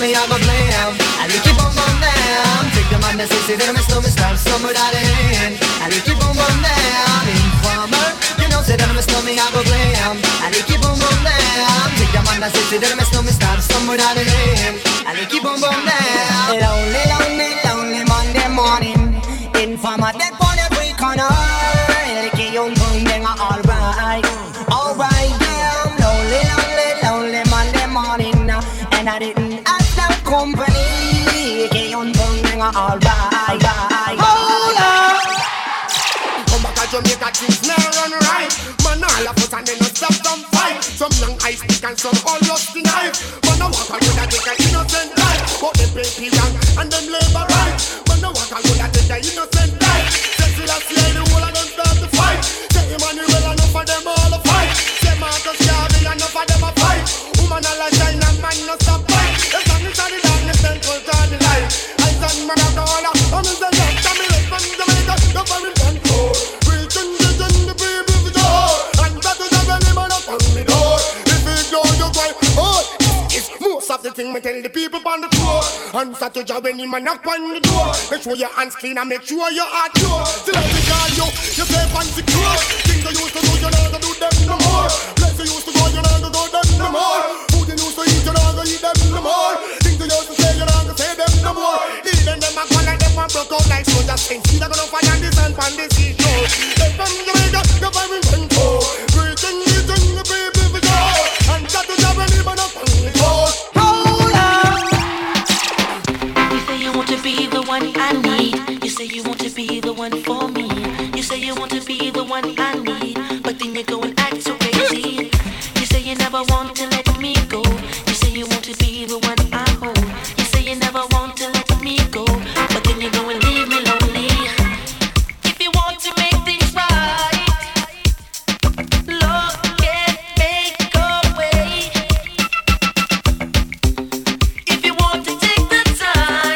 me, I go blam. I like it, boom, boom, damn. Take the man that says it, I'm a snowman, slam, somewhere out of hand. I like it, boom, boom, damn. Informer, you know, say that I'm a snowman, I go blam. I like it, boom, boom, damn. Take the man that says it, I'm a snowman, slam, somewhere out of hand. I like it, boom, boom, damn. Lonely, lonely, lonely Monday morning. Informer, dead on every corner. I like it, young boom, then I'm alright. Alright, damn. Lonely, lonely, lonely Monday morning. And I didn't ask that company. Get on bungling all right. Hold up. Come back to Jamaica, things now run right. Man, all of us and they not stop some fight. Some long ice stick and some all rusty knife. Man, I walk a good and take an innocent life. But they pay pee young and them labor right. Man, I walk a good and take an innocent life. Since the last year, the whole of them start to fight. Say Emmanuel, enough of them all a fight. Say Marcus Garvey, enough of them a fight. Woman, all a shine and man, no stop. The thing me tell the people on the floor. And Saturday when you man knock on the door, make sure your hands clean and make sure your heart pure. Till I call you, you safe and secure. Things you used to do, you never do them no more. Place you used to go, you never go them no more. Food you used to eat, you never eat them no more. Things you used to say, you never say them no more. Even them a gone like them one broke out like soldiers. Things you never gonna find on this and on this seashore. They from Jamaica, they from Mexico. Breaking, eating, the baby for sure. And Saturday when you man knock on the door. Be the one I need. You say you want to be the one for me. You say you want to be the one I need, but then you go and act so crazy. You say you never want to let me go. You say you want to be the one I hold. You say you never want to let me go, but then you go and leave me lonely. If you want to make things right, love can make a way. If you want to take the time.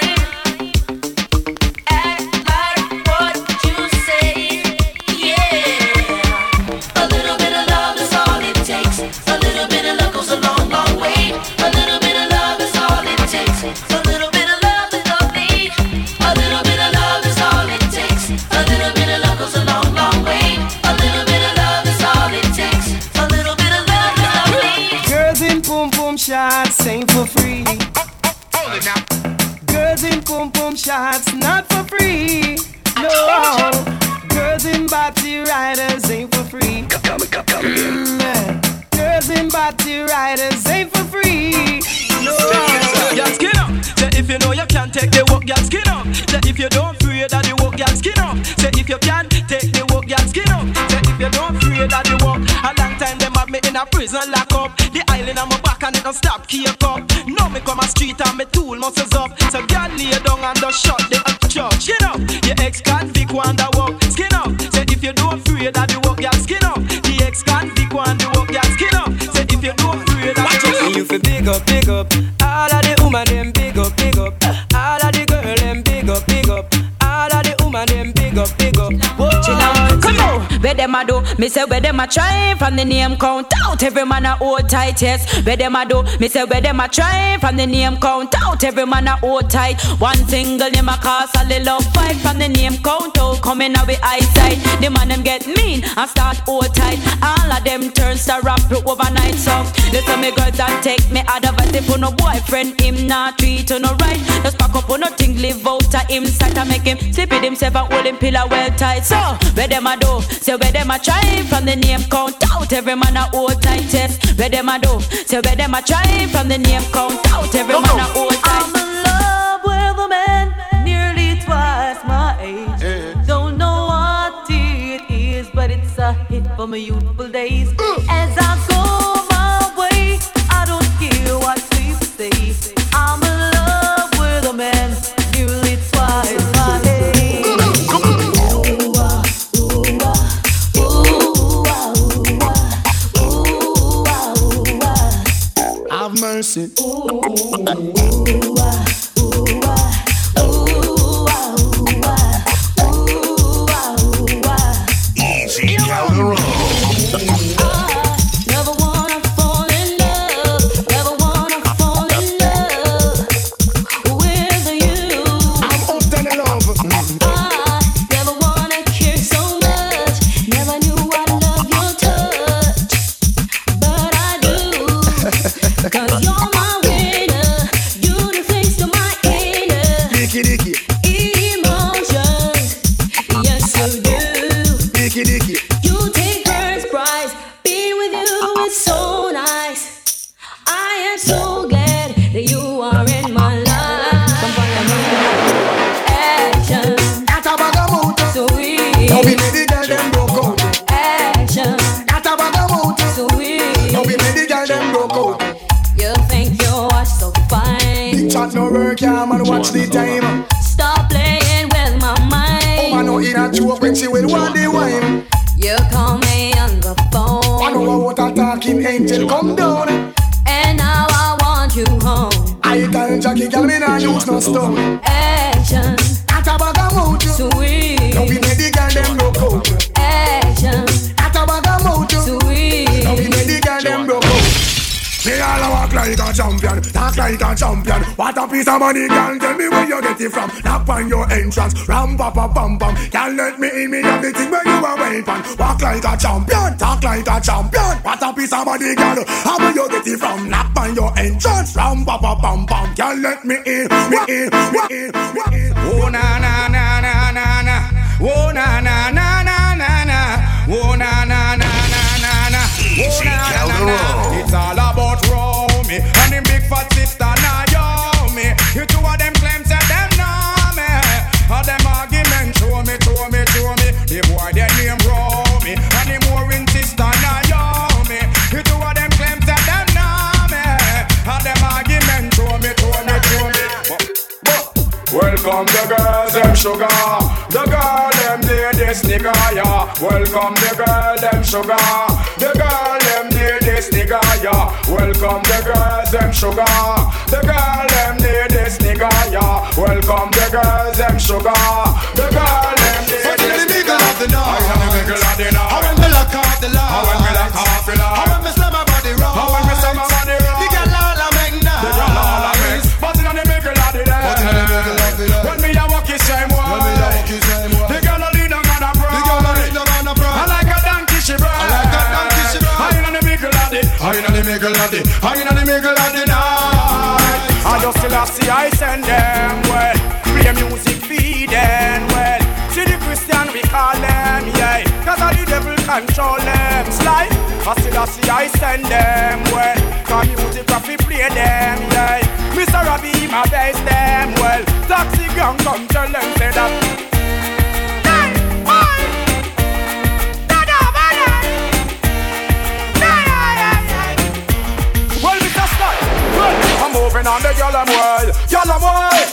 Shots sing for free. Girls in pom pom shots not for free. No, girls in body riders ain't for free. Girls in body riders ain't for free. No, y'all skin up. Say if you know you can take the walk, y'all skin up. Say if you don't fear that the walk, y'all skin up. Say if you can take the walk, y'all skin up. Say if you don't fear that the walk. A long time them have me in a prison lock up. The island on my back and it don't stop keep up. Now me come a street and me tool muscles up. So girl lay down and just shut the church. Skin up. Your ex convict want the walk, skin up. Say if you don't fear that the walk, y'all skin up. The ex convict want the walk, y'all skin up. Say if you don't fear that the walk. You feel big up, big up. All of the woman them big up, big up. All of the girl them big up, big up. All of the woman them big up, big up. Come on, where them a do? Me say where them a try from the name count out. Every man a hold tight, yes. Where them a do? Me say where them a try from the name count out. Every man a hold tight. One single name a cause a little fight from the name count out. Coming out with eyesight. The man them get mean and start hold tight. All of them turns to rap overnight songs. Listen me girls that take me out of a tip on no boyfriend. Him not treat on no right. Just pack up on no thing, live out of him sight and make him sleep with himself and hold him pillow well tight. So where them a do? Say where them a try from the name count out. Every man a hold tight, yes. Where them a do? Say where them a try from the name count out. Every man a hold tight. I'm in love with a man nearly twice my age. Don't know what it is, but it's a hit for my youthful days. As I go my way, I don't care what people say. I'm in love with a man nearly twice my age. Mercy. Easy Calderon. ain't chat no work, yeah, man, watch the time. Stop playing with my mind. Oh, man, no, in a joke when she will want the wine. You call me on the phone. I know what I'm talking, angel, come down. And now I want you home. I tell Jackie, girl, me not use no stone. Action. At a bag of mouth. Sweet. Now we made the girl, them no coat. Action. At a bag of mouth. Sweet. Now we made the girl, them no coat. They all walk like a champion, talk like a champion. What a piece of money, girl, tell me where you get it from. Knock on your entrance, ram pa pa pam pam. Girl, let me in, me have the thing where you are waiting on. Walk like a champion, talk like a champion. What a piece of money, girl, how will you get it from? Knock on your entrance, ram pa pa pam pam. Girl, let me in, me in, me in, me in. Oh na na na na na na. Oh na na na na na na. Oh na na na na na na. Easy Calderon. It's all about Romy, and them big fat sister Naomi. You two of them claims that them know me. All them arguments show me. The boy their name Romy, and the more ring sister Naomi. You two of them claims that them know me. All them arguments show me. Welcome the girls, them sugar. The girl, them ladies, nigga, yeah. Welcome the girl, them sugar. The girl, them ladies, nigga, yeah. Welcome the girls, them sugar. The girl, them ladies, nigga, yeah. Welcome the girls, them sugar. The girl, them ladies, nigga, yeah. I want me lock off the lights. I want me slam my body round. I want me slam my body round. The girl all I make now. The girl all I make. But you know the make a lot of them. When me a walk is same way. The girl a lean down on a bride. I like a donkey she bride. I ain't on the middle of it. I ain't on the middle of it. I just still have see I send them well. Play music feed them well. See the Christian we call them, yeah. Cause all the devil control them slide. I still have see I send them well. Cause music we play them, yeah. Mr. Robbie my best them well. Taxi gang come tell them say that. Hey, boy. Dada, bada. Well, Mr. Star. Well, I'm moving on the yellow boy.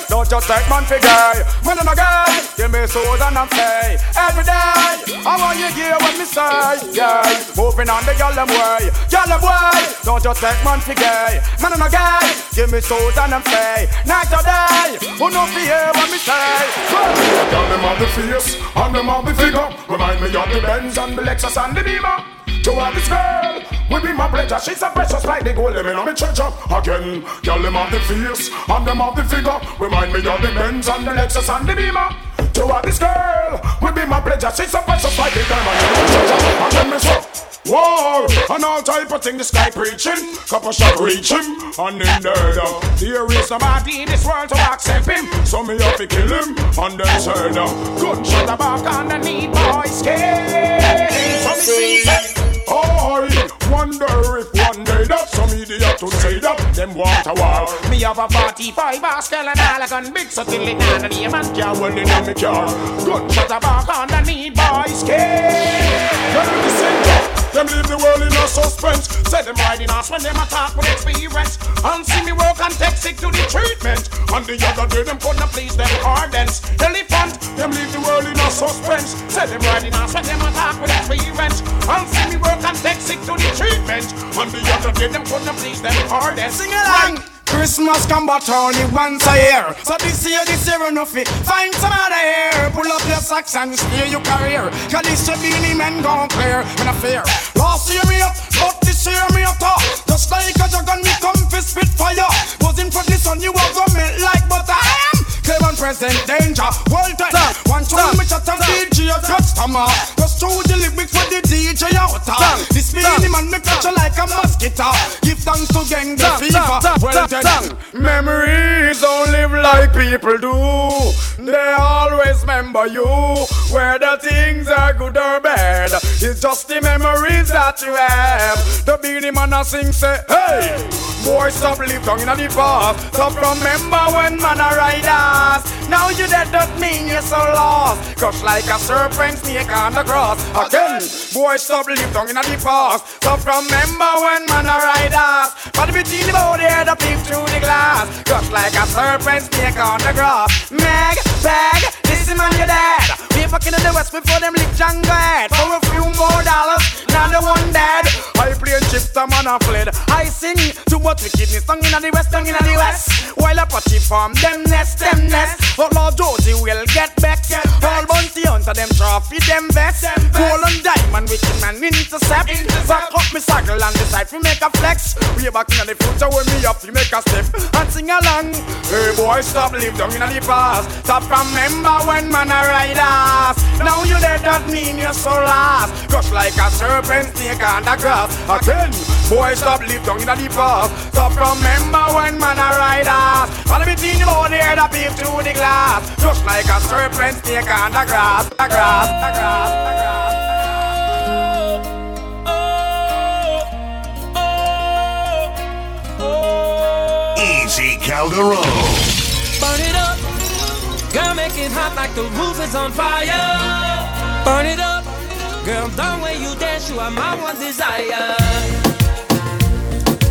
Don't just take man for gay. Man and a guy. Give me soul and I'm play. Every day. I want you hear what me say. Yeah. Moving on the yellow boy. Don't just take man for gay. Man and a guy. Give me soul and I'm play. Night or day. Who no fear what me say? Got them on the face. On them on the figure. Remind me of the Benz and the Lexus and the Beamer. To have this girl will be my pleasure. She's a precious like the gold. Let me know me church up again. Girl, them have the face and them have the figure. Remind me of the Benz and the Lexus and the Beamer. To have this girl will be my pleasure. She's a precious like the diamond. And then me say, war and all type of thing. This guy preaching, couple shot reach him and in there. There is nobody in this world to accept him, so me have to kill him and then turn up. Good shot the back and I need my skin. I wonder if one day that some idiot would say that them want a war. Me have a 45 Oscar and all I can big so till it down and the man can't well in me car. Good shot a back on the knee boys care. Let me sing. Them leave the world in a suspense. Say them riding us when them attack with experience. And see me work and take sick to the treatment. And the other day them couldn't please them ardents. Elephant, them leave the world in a suspense. Say them riding us when them attack with experience. And see me work and take sick to the treatment. And the other day them couldn't please them ardents. Sing along! Christmas come but only once a year. So this year enough it. Find some other here. Pull up your socks and steer your career. Cause this year beanie men gon' clear. In a fear. Last year me up, but this year me up top. Just like a dragon me come fist spit fire. Wasn't for this one you was gonna melt like butter. I am clear and present danger. World time. One time me shut a DJ a customer. Just through the lyrics with the DJ out. This beanie man me catch you like a mosquito. Give thanks to gang the fever. Well memories don't live like people do. They always remember you. Whether things are good or bad, it's just the memories that you have. The beanie man a sing say, hey, boy stop live down in the past. Stop remember when man a ride us. Now you dead don't mean you're so lost. Crush like a serpent snake on the cross. Again, boy stop live down in the past. Stop remember when man a ride us. But between the body and the people through the glass, just like a serpents take on the grub. Meg, bag, this is man your dad. We fucking in the West before them lick Django head. For a few more dollars, now the one dead. I play chips, the man a fled. I sing too much wickedness, tongue inna the West, tongue inna the West. While a party farm, them nest. But Lord Josie will get back. All bounty hunter, them trophy, them vest. Gold and diamond, wicked man intercept. Back up me circle and decide to make a flex. Way back inna the future when me up, you make a step and sing along. Hey boy, stop, live down inna the past. Stop, remember when man a ride ass. Now you dead, that mean you're so lost. Crush like a serpent, snake on the grass. Again, boy, stop, live down inna the past. Stop, remember when man a ride ass. All the between the body, the peep through the glass. Crush like a serpent, snake on the grass. The grass, the grass, the grass. Easy Calderon. Burn it up, girl, make it hot like the roof is on fire. Burn it up, girl, don't wait, you dance, you are my one desire.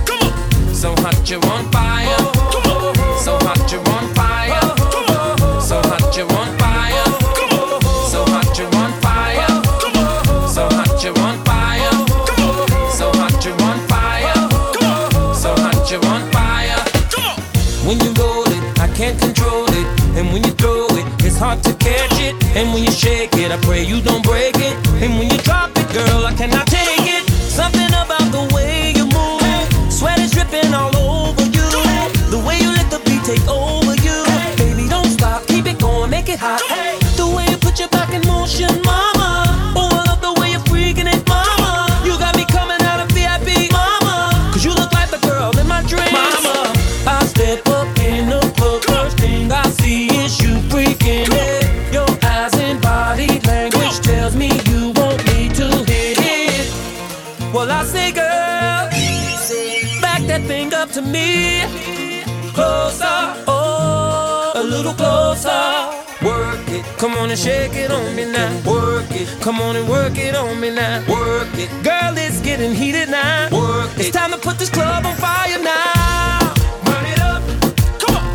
Come on, so hot you're on fire. Come on, so hot you're on fire. Come on, so hot you're on fire. Come on, so hot you're on fire. Come on, so hot you're on fire. Come on, so hot you're on fire. Come on, so hot you're on fire. When you roll it, I can't control it. And when you throw it, it's hard to catch it. And when you shake it, I pray you don't break it. And when you drop it, girl, I cannot take it. Something about the way you move it. Sweat is dripping all over you. The way you let the beat take over you. Baby, don't stop, keep it going, make it hot. The way you put your back in motion, mama. Oh, I love the way you're freaking it, mama. You got me coming out of VIP, mama. Cause you look like the girl in my dreams, mama. I step up in the club, first thing I see is you freaking it. Your eyes and body language tells me you want me to hit it. Well, I say, girl, back that thing up to me. Closer, oh, a little closer. Work it, come on and shake it on me now. Work it, come on and work it on me now. Work it, girl, it's getting heated now. Work it, it's time to put this club on fire now.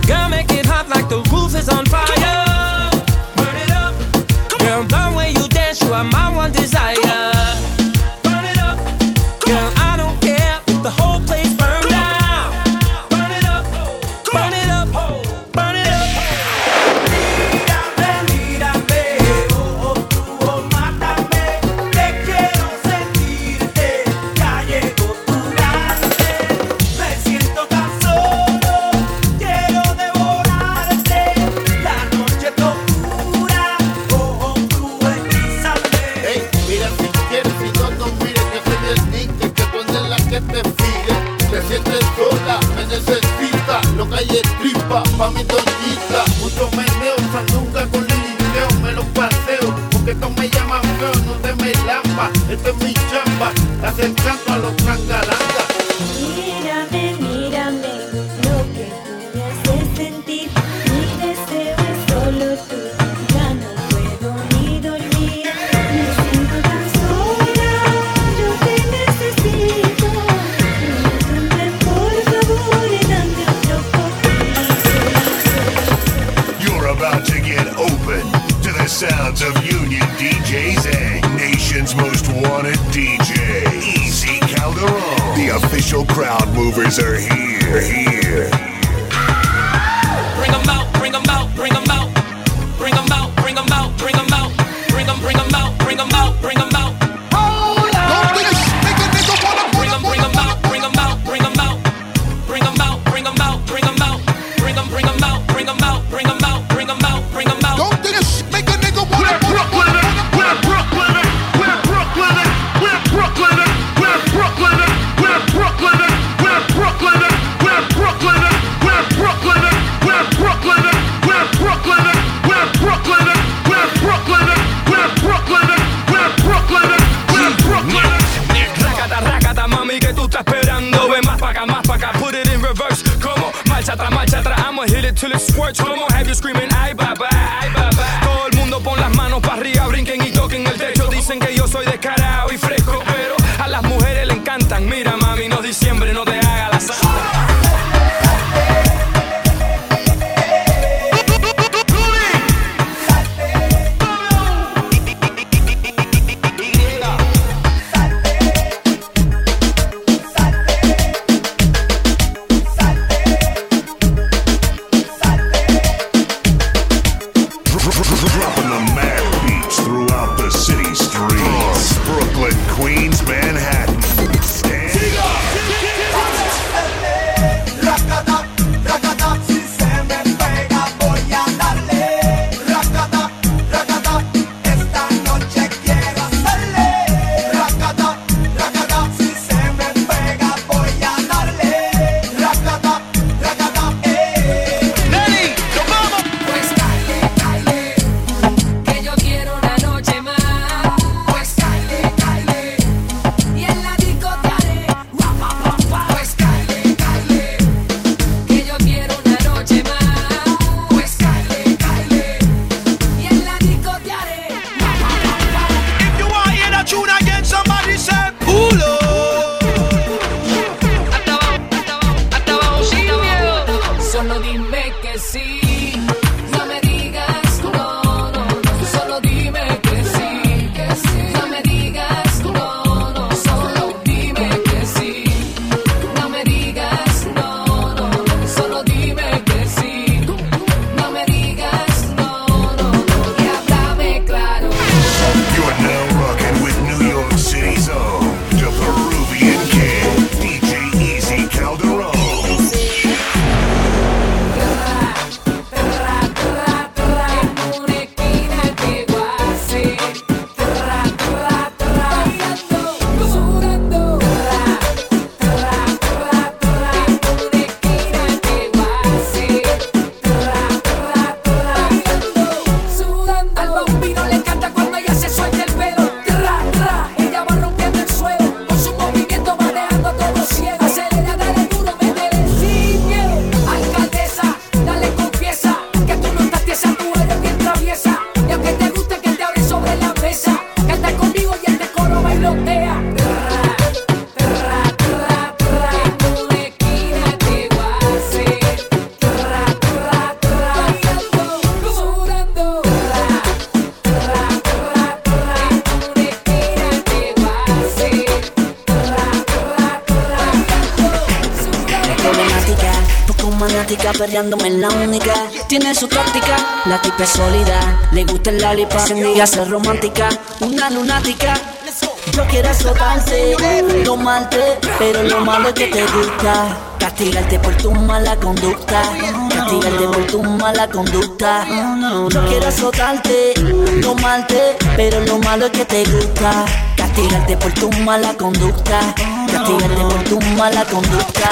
Girl, make it hot like the roof is on fire. Burn it up. Girl, the way you dance, you are my one desire. Burn it up. Girl, I don't care if the whole place burned down. Burn it up. Burn it up. Burn it up. Mírame, mírame. Oh, tú, oh, mátame. Te quiero sentirte. Ya llegó tu grande. Me siento tan solo. Lo que hay es tripa, pa' mi doñita. Mucho meneo, sanduca con lilineo. Me lo paseo, porque todos me llaman feo. No te me lampa, esta es mi chamba. Acercando a los trangalangas. Mírame, mírame, lo que tú me haces sentir. Mi deseo es solo tú. Ya no puedo ni dormir. Me siento tan sola, yo te necesito. Mírame, por favor, y dame otro corazón. You're about to get open to the sounds of Union DJs and nation's most wanted DJ, Easy Calderon. The official crowd movers are here, here. Bring 'em out, bring 'em out, bring 'em out. Bring 'em out, bring 'em out, bring 'em out. Bring 'em out, bring 'em out, bring 'em out. Bring 'em out, bring 'em out, bring 'em out. Bring 'em out, bring 'em out, bring 'em out. Bring 'em out, bring 'em out, bring 'em out, bring 'em out, bring 'em out. Don't think it's make a nigga wanna. We're Brooklyn, we're Brooklyn, we're Brooklyn, we're Brooklyn, we're Brooklyn, we're Brooklyn, we're Brooklyn, we're Brooklyn, we're Brooklyn, we're Brooklyn, we're Brooklyn, we're Brooklyn, we're Brooklyn, we're Brooklyn, we're Brooklyn, we're Brooklyn. Racata, racata, mami, que tú estás esperando. Ven más pa' acá, put it in reverse. Come on, marcha atrás, I'ma hit it till it squirts. Come on, have you screaming, ay, bye-bye, ay, bye-bye. Todo el mundo pon las manos pa' arriba, brinquen y toquen el techo. Dicen que yo soy descarado y fresco, pero a las mujeres le encantan. Mira, mami, no diciembre, no te hagas la santa. Perreándome en la única, tiene su táctica, la tipa es sólida, le gusta el lollipop, sin digas es romántica, una lunática. Yo quiero azotarte, tomarte, pero lo malo es que te gusta, castigarte por tu mala conducta, castigarte por tu mala conducta. Yo quiero azotarte, tomarte, pero lo malo es que te gusta, castigarte por tu mala conducta, castigarte por tu mala conducta.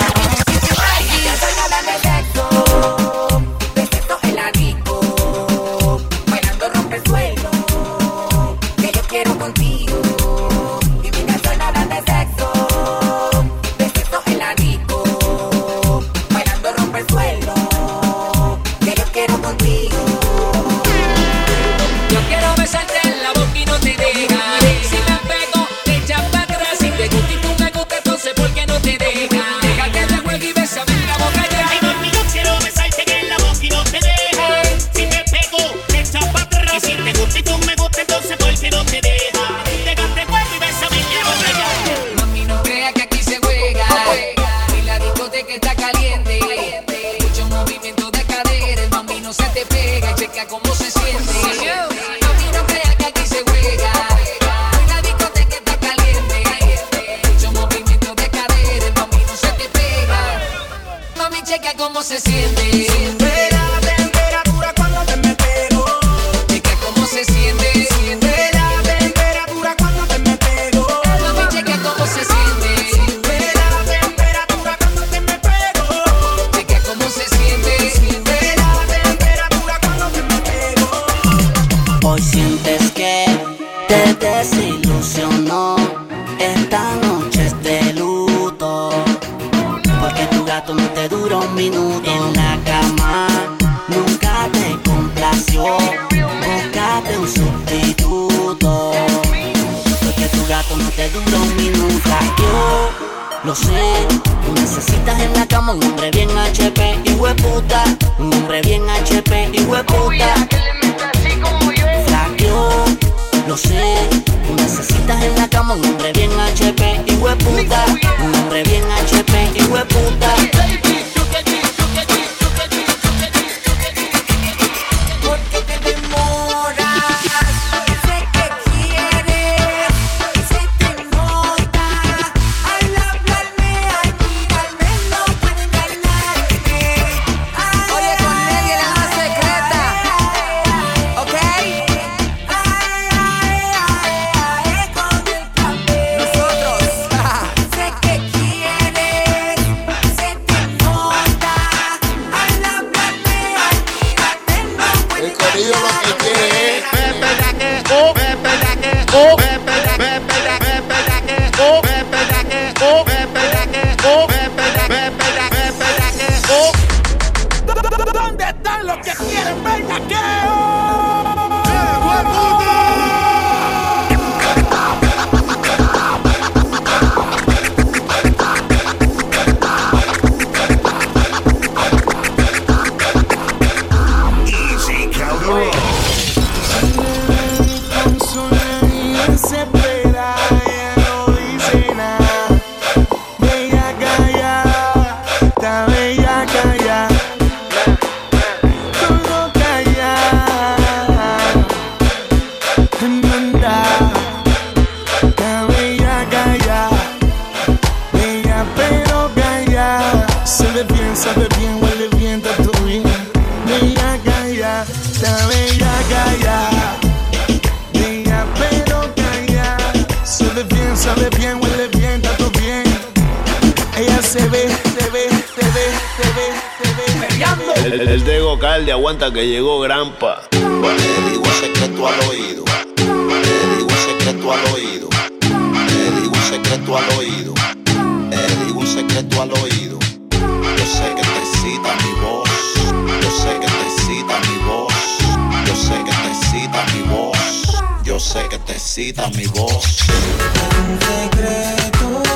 Es de Gocalde, aguanta que llegó Grampa. Te digo el secreto al oído. Te digo el secreto al oído. Te digo el secreto al oído. Te digo un secreto al oído. Yo sé que te excita mi voz. Yo sé que te excita mi voz. Yo sé que te excita mi voz. Yo sé que te excita mi voz. Un secreto de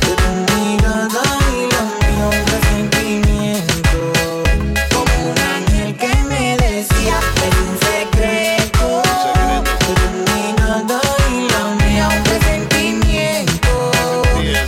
tu mirada y la unión de sentimiento. Como un ángel que me decía, es un secreto de tu mirada y la unión de sentimiento.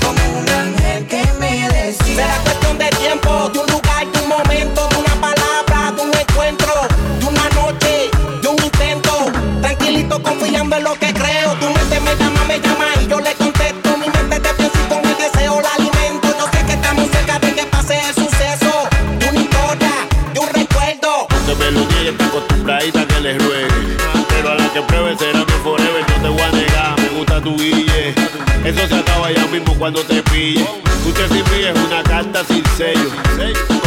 Como un ángel que me decía. Será cuestión de tiempo, de un lugar, de un momento, de una palabra, de un encuentro, de una noche, de un intento. Tranquilito, confiando en lo que creo. Tu mente me llama y yo le contesto. Mi mente te pienso y con mi deseo la alimento. Yo sé que estamos cerca de que pase el suceso, de una historia, de un recuerdo. De melodía ella está acostumbradita que les ruegue, pero a la que pruebe será mi forever. No te voy a negar, me gusta tu guille. Eso se acaba ya mismo cuando te pille. Tú te escribes una carta sin sello,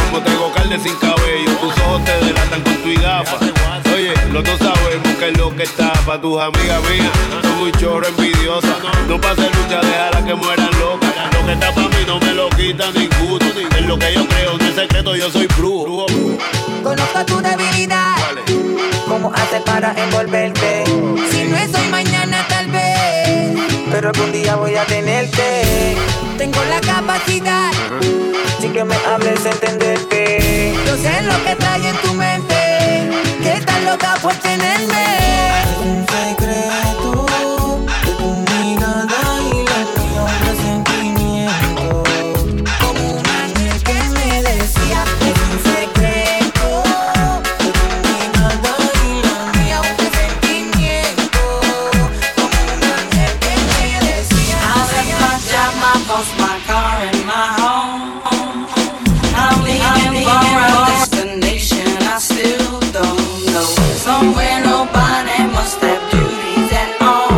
como tengo carne sin cabello. Tus ojos te delatan con tu gafa. Oye, los dos sabemos que es lo que tapa. Tus amigas mías son muy chorro envidiosas. No pases lucha, déjala que mueran locas. Lo que tapa a mí no me lo quita ninguno. En lo que yo creo, en el secreto yo soy brujo. Conozco tu debilidad. ¿Cómo haces para envolverte? Si no es hoy, mañana tal vez, pero algún día voy a tenerte. Tengo la capacidad, sí que me hables, entenderte. Yo sé lo que trae en tu mente, que estás loca por tenerme. Un secreto de tu mirada y los míos sentimientos. Como un ángel que me decía, es un secreto de tu mirada y los míos sentimientos. Como un ángel que me decía. I'll take my job, my boss, my car and my home. I'm leaving for a destination I still don't. Somewhere nobody must have duties at all.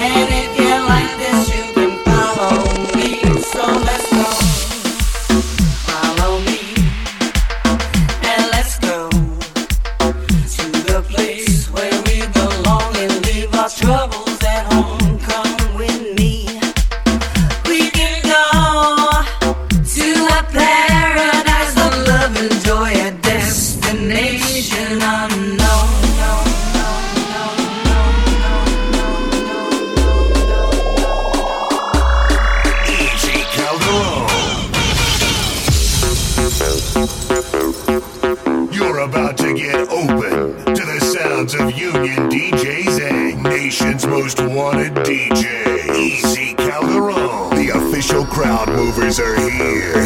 And if you like this, you can follow me. So let's go. Follow me. And let's go to the place where we belong and leave our troubles at home. Come with me. We can go to a paradise of love and joy, a destination unknown. Easy Calderon. You're about to get open to the sounds of union DJs and nation's most wanted DJ. Easy Calderon. The official crowd movers are here.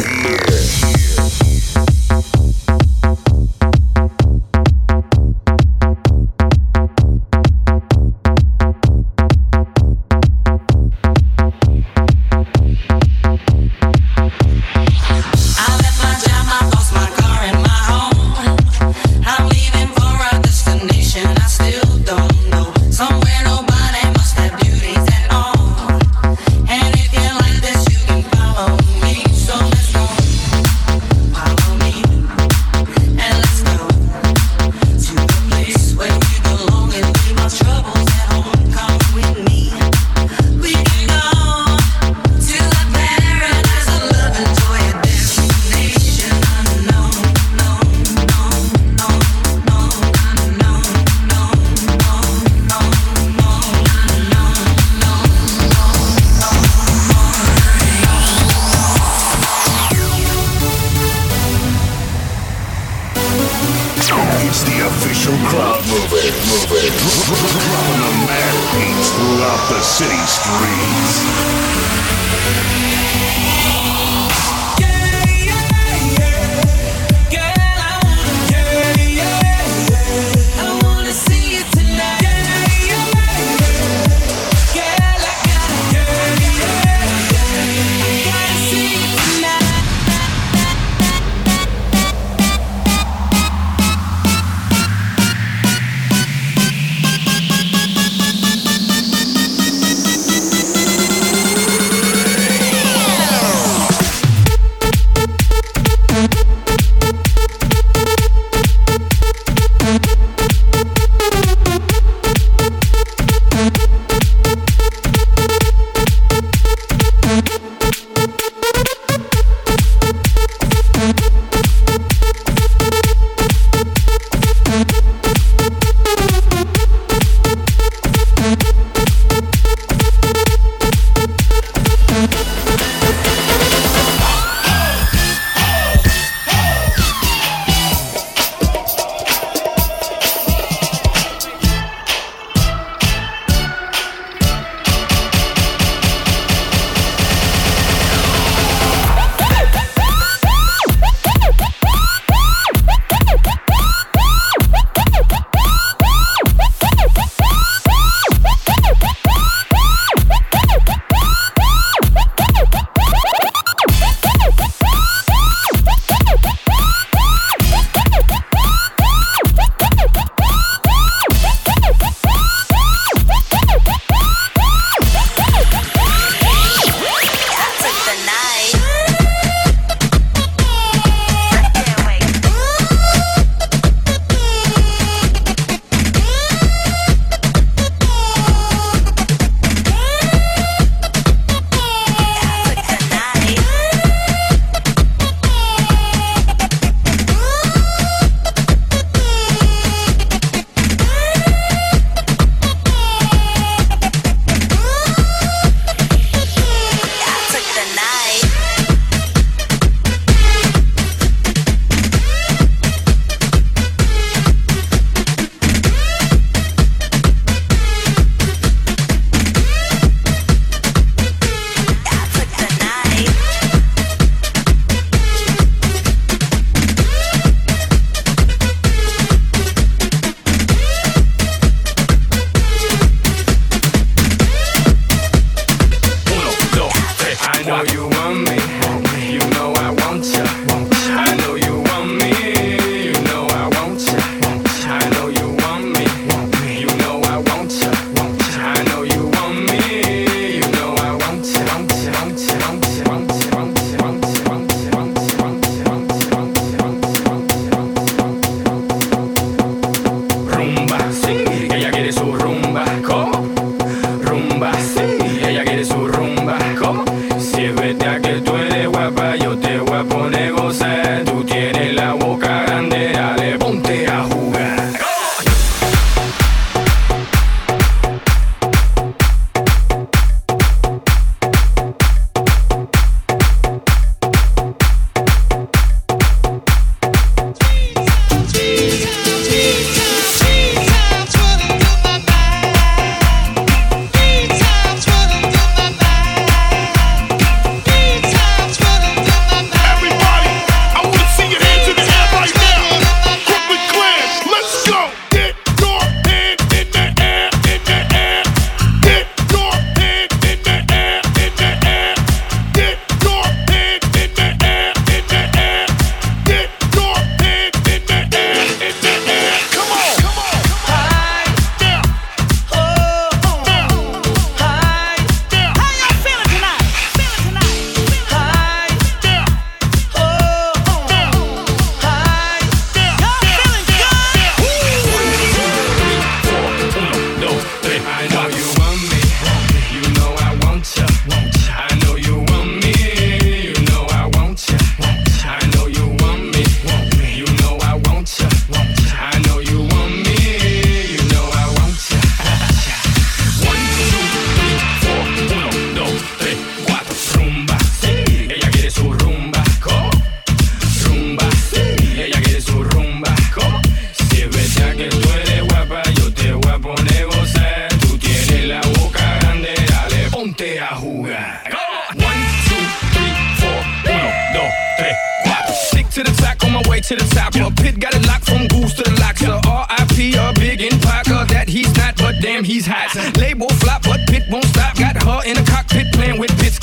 to the top. Her pit got it locked from goose to the locks. Her R.I.P. her big in Parker that he's not, but damn he's hot. Label flop, but pit won't stop. Got her in the cockpit playing with pits.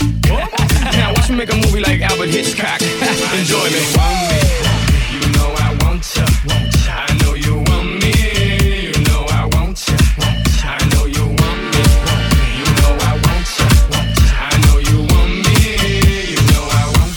Now watch me make a movie like Albert Hitchcock. Enjoy me. Want me? You know I want ya. I know you want me. You know I want ya. I know you want me. You know I want ya. I know you want me. You know I want ya.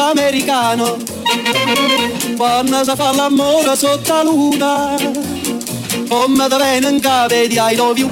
Americano, quando si fa l'amore sotto la luna, come da venen cave di I love you.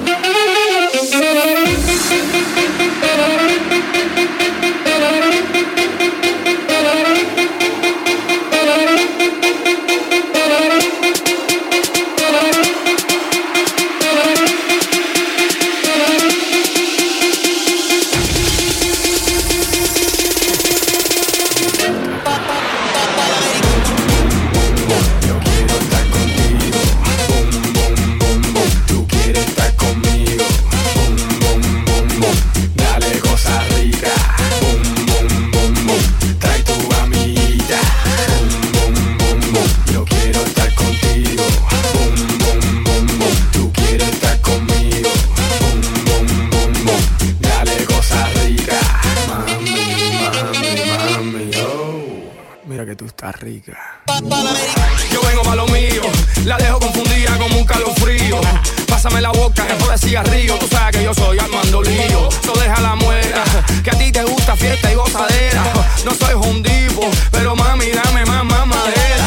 Yo vengo pa' lo mío, la dejo confundida como un calofrío. Pásame la boca, jefe de cigarrillo. Tú sabes que yo soy Armando Lío. So deja la muela, que a ti te gusta fiesta y gozadera. No soy jundipo, pero mami dame más mamadera.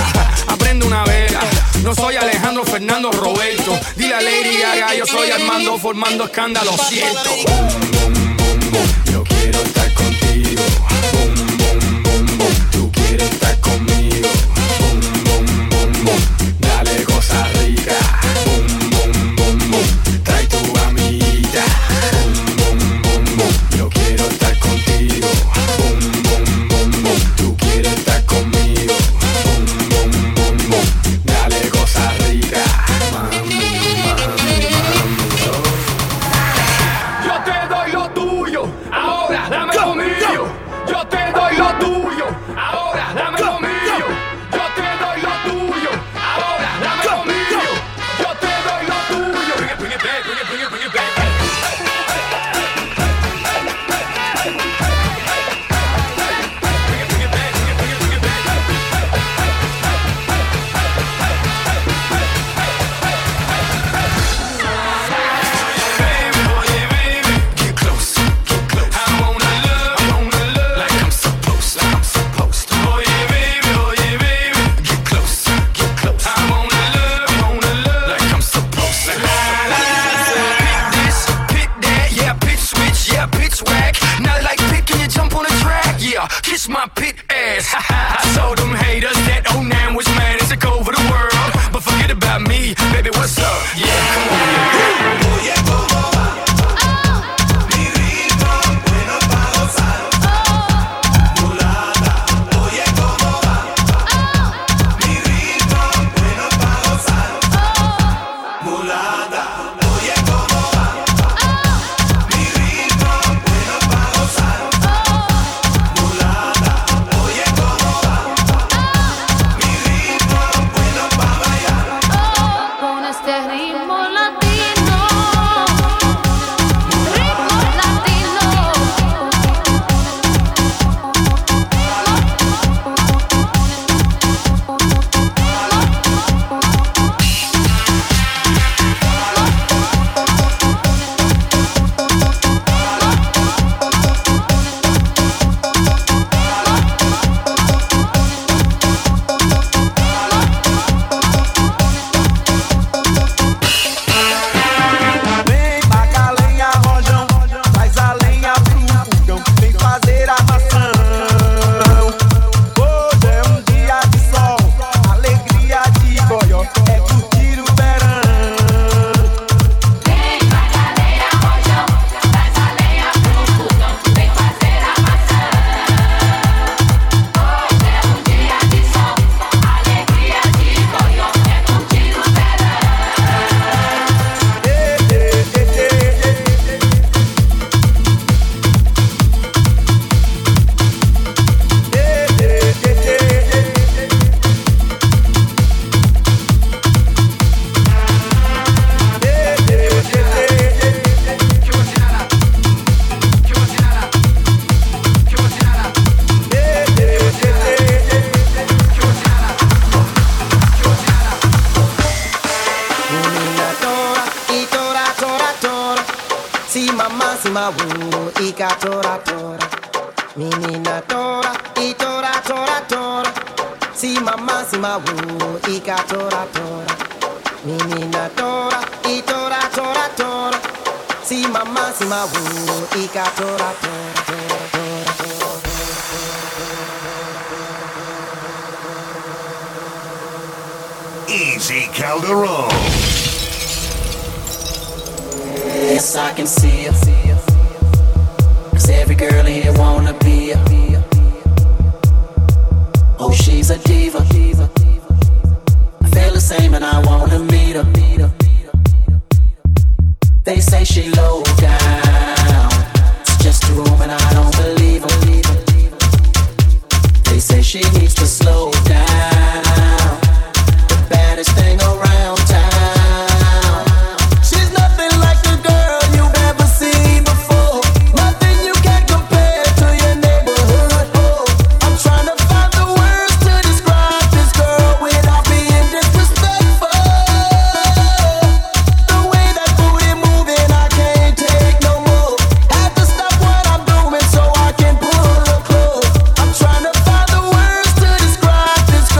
Aprende una vela, no soy Alejandro Fernando Roberto. Dile a Lady Gaga, yo soy Armando formando escándalo, cierto. Boom, boom, boom, boom. Yo quiero estar contigo. Boom, boom, boom, boom. Tú quieres estar conmigo. Yo te doy lo tuyo. So them haters that own now which man is took over the world. But forget about me, baby, what's up? Yeah, come on, yeah. Easy Calderon. Yes, I can see it. Cause every girl here wanna be a. Oh, she's a diva. I feel the same and I wanna meet her. They say she low down. It's just a room and I don't believe her. They say she needs to slow down. Baddest thing around town. She's nothing like the girl you've ever seen before. Nothing you can compare to your neighborhood. Oh, I'm trying to find the words to describe this girl without being disrespectful. The way that booty moving, I can't take no more. Have to stop what I'm doing so I can pull her close. I'm trying to find the words to describe this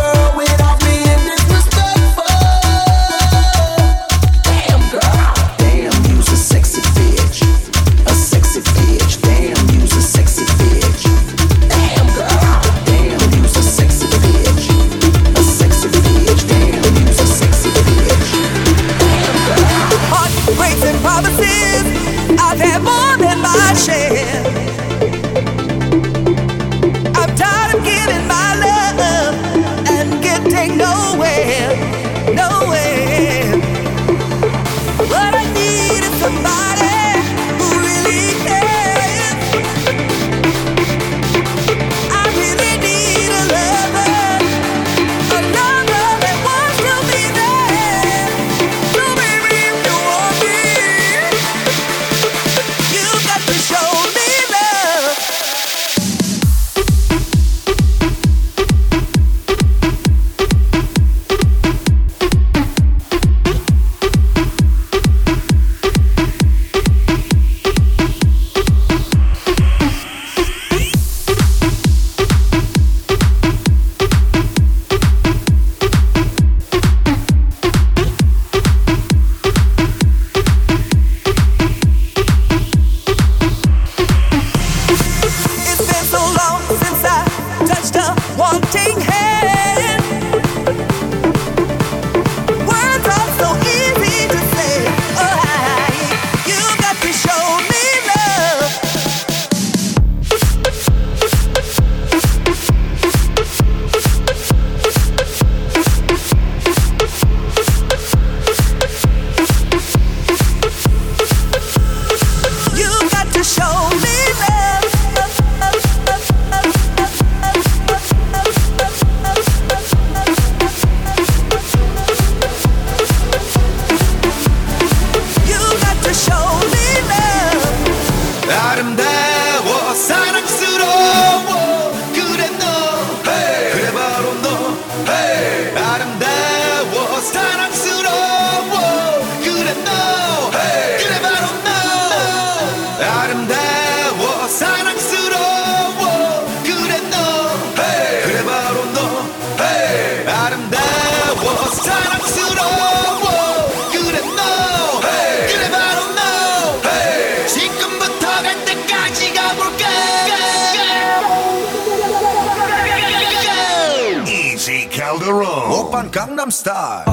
Easy Calderon, 오빤 강남 스타일.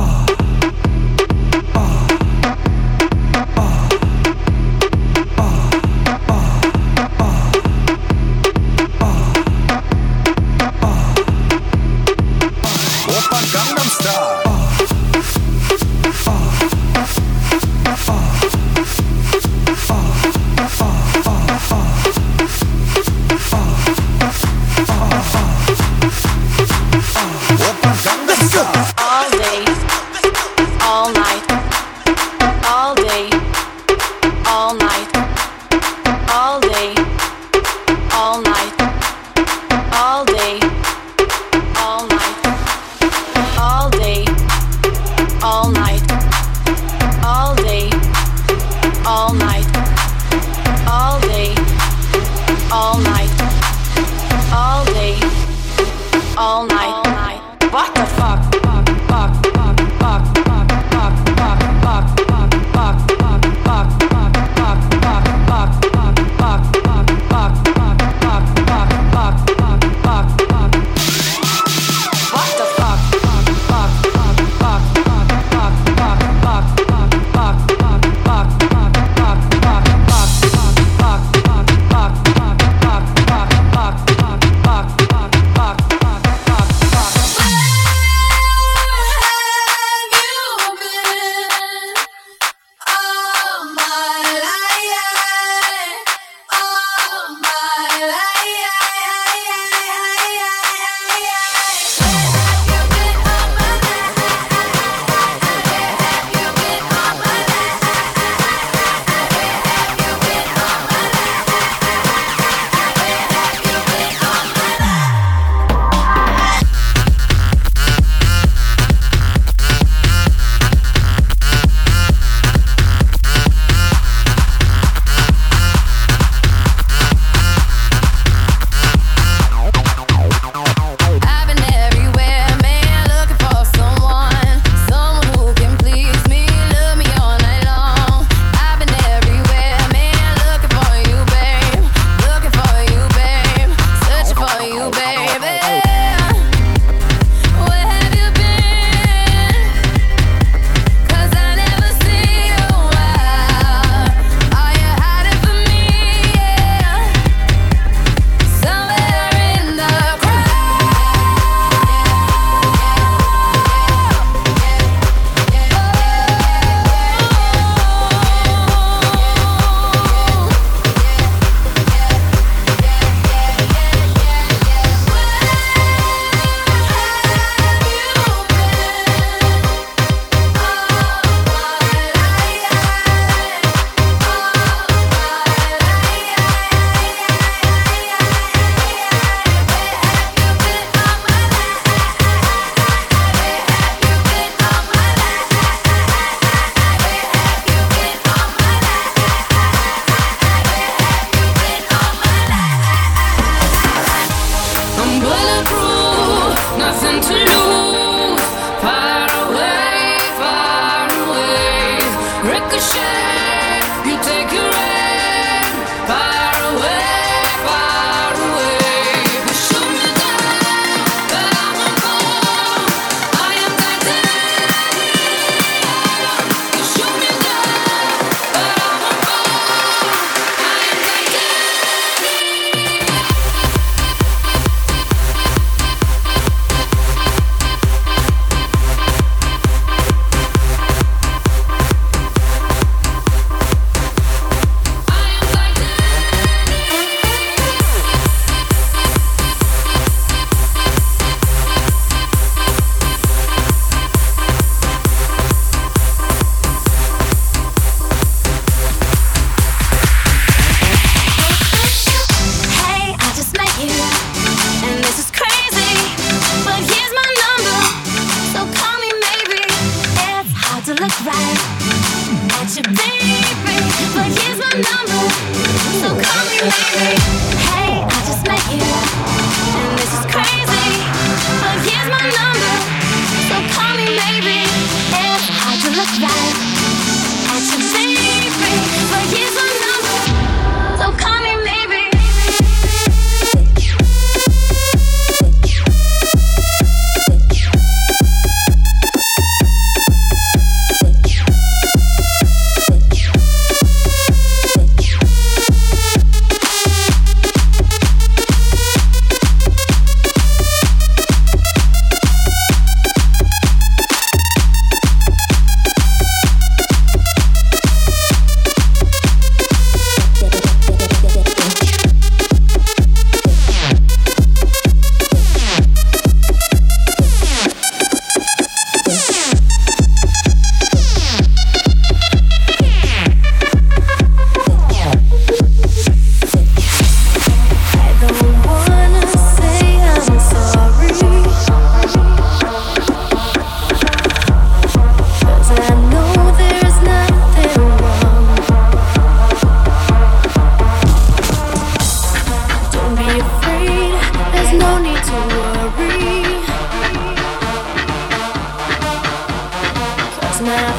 Don't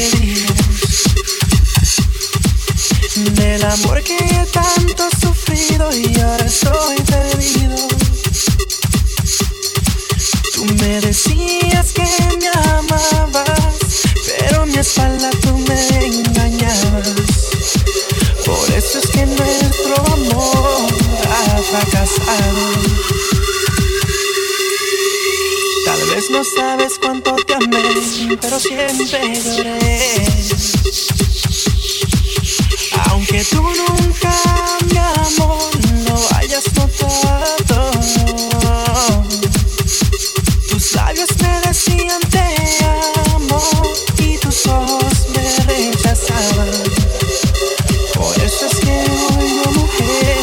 feliz del amor que he tanto sufrido y ahora estoy perdido. Tú me decías que me amabas, pero en mi espalda tú me engañabas. Por eso es que nuestro amor ha fracasado. No sabes cuánto te amé, pero siempre lloré. Aunque tú nunca, mi amor, lo hayas notado. Tus labios me decían te amo y tus ojos me rechazaban. Por eso es que hoy no, mujer,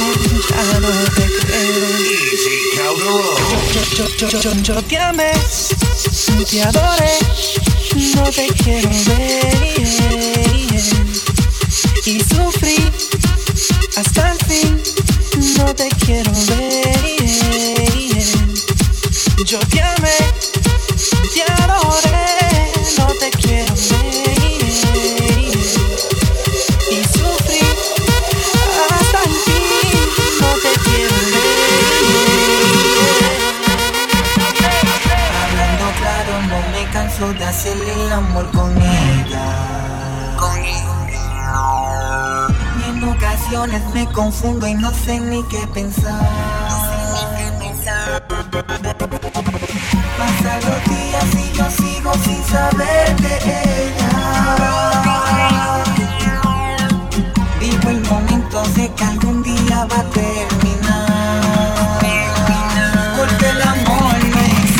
ya no te creo. Easy Calderon. Yo te amé. Te adoré, no te quiero ver, y sufrí hasta el fin, no te quiero ver. Yo te amé, te adoré, no te quiero ver, y sufrí hasta el fin, no te quiero ver. Hablando claro, no me canso de hacer el amor con ella. Y en ocasiones me confundo y no sé ni qué pensar. Pasan los días y yo sigo sin saber de ella. Vivo el momento, sé que algún día va a terminar. Porque el amor para mí.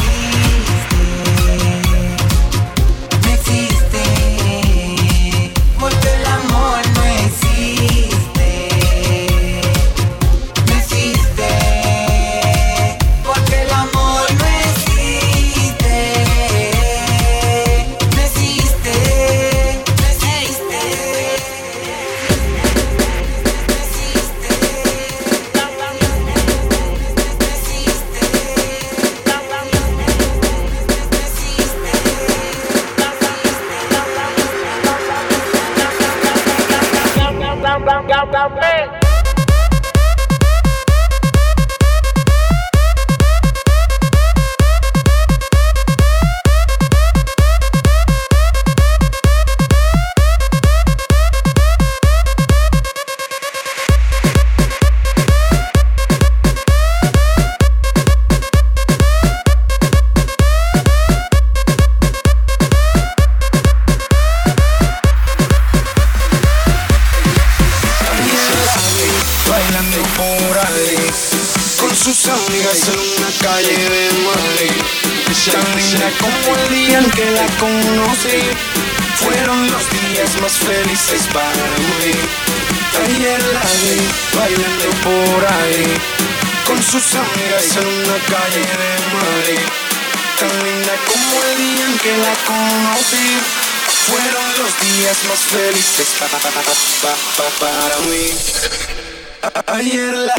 Ayer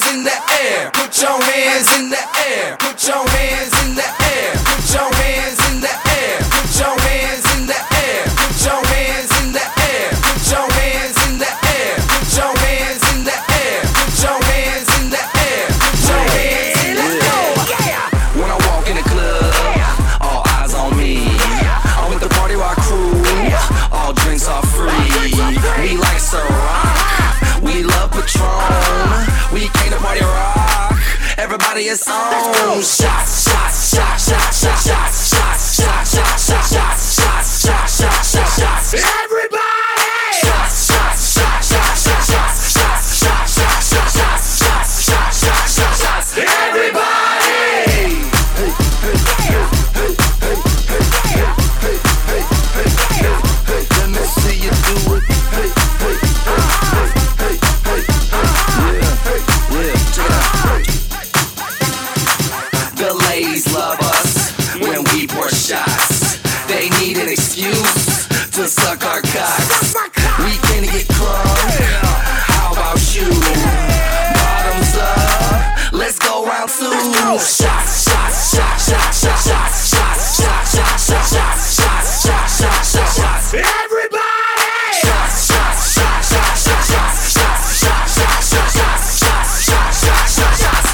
hands in the air. Put your hands in the air. Put your hands in the air. Put your hands in the air. Put your hands in the air. Put your hands in the air. Put your hands in the air. Put your hands in the air. Put your hands in the air. Put your hands in the air. Yeah. When I walk in the club, all eyes on me. I'm with the party while I crew. All drinks are free. We like Syrah. We love Patron, we came to party rock, everybody is on. Let's go. Shots, shots, shots, shots, shots, shots, shots, shots, shots, shots, shots, shots, shots, shots, shots, shots, everybody! Shots, shots, shots, shots, shots, shots, shots, shots, shots, shots, shots, shots, shots, shots, shots, shots, everybody! Hey, hey, hey, hey, hey, hey, hey, hey, hey, let me see you do it. Excuse to suck our cocks. We can't get crunk. How about you? Bottoms up. Let's go round two. Shots, shots, shots, shots, shots, shots, shots, shots, shots, shots, shots, shots, shots, shots, shots, shots. Everybody! Shots, shots, shots, shots, shots, shots, shots, shots, shots, shots, shots, shots, shots, shots, shots, shots.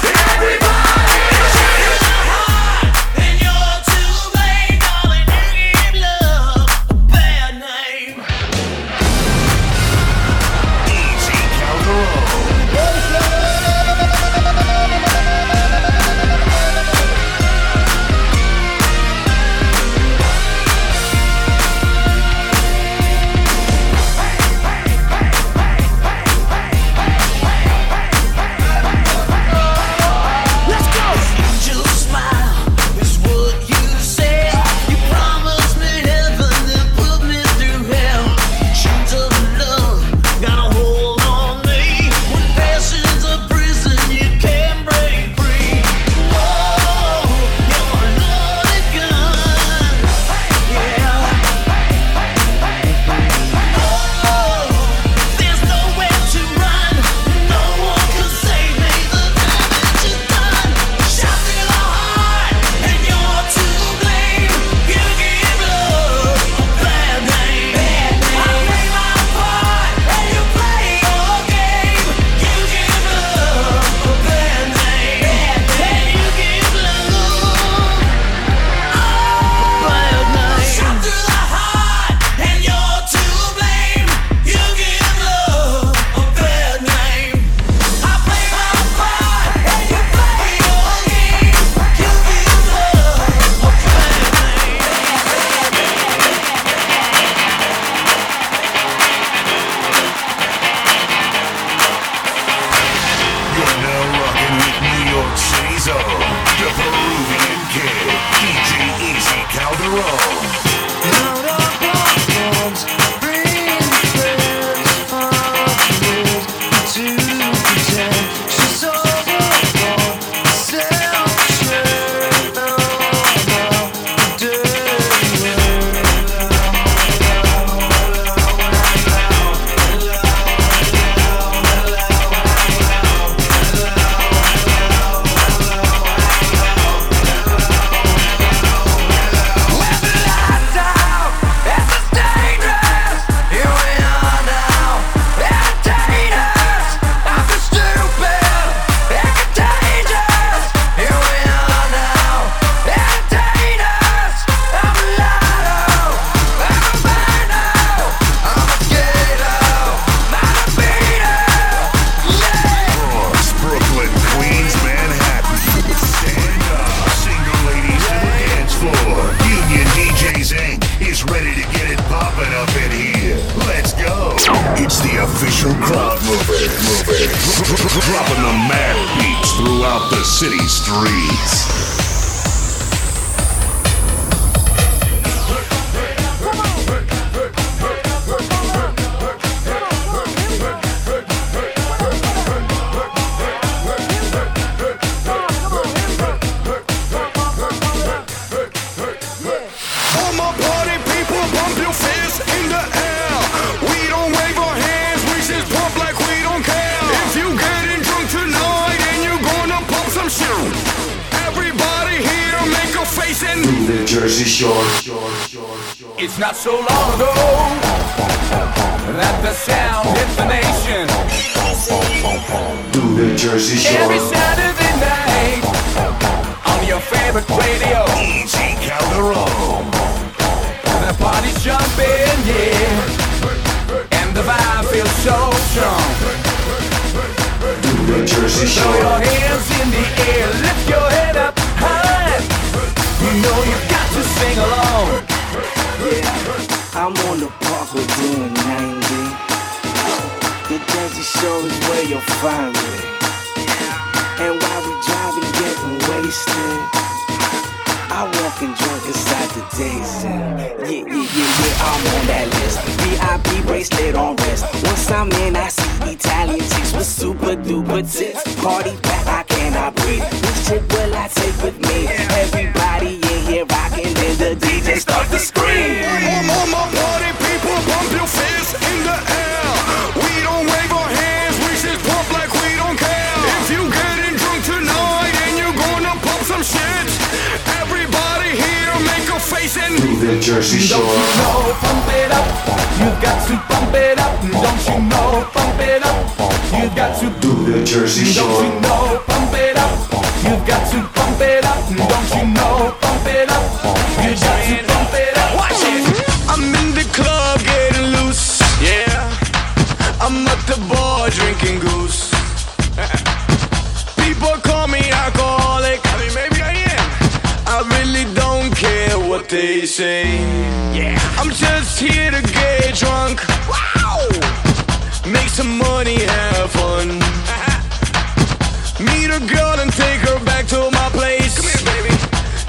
If you getting drunk tonight, dancing in the Jersey Shore. It's not so long ago that the sound hit the nation. To the Jersey Shore. Every Saturday night on your favorite radio, Easy Calderon. The party's jumping, yeah, and the vibe feels so strong. To the Jersey Shore. Throw your hands in the air, lift your head up high. You know you've got to sing along. Yeah, I'm on the park with you in 90. The Jersey Shore is where you'll find me. And while we driving, getting wasted, I walk and drink inside the Daisy. Yeah, I'm on that list. VIP bracelet on wrist. Once I'm in, I see Italian chicks with super duper tits. Party back, I cannot breathe. Which chick will I take with me? Everybody in here rocking, and the DJ starts to scream. All my party people, pump your fists in the air. We don't wave our hands, we just pump like we don't care. If you getting drunk tonight and you're gonna pump some shit, everybody here make a face and do the Jersey Shore. Don't you know, pump it up, you got to pump it up. Don't you know, pump it up, you got to do the Jersey Shore. Don't you know, pump it up, you got to pump it up. Don't you know, pump it up, you got to pump it up. Watch it. I'm in the club getting loose, yeah. I'm at the bar drinking goose. People call me alcoholic. I mean, maybe I am. I really don't care what they say. Yeah. I'm just here to get drunk. Wow. Make some money, have fun. Meet a girl and take her back to my place. Come here, baby.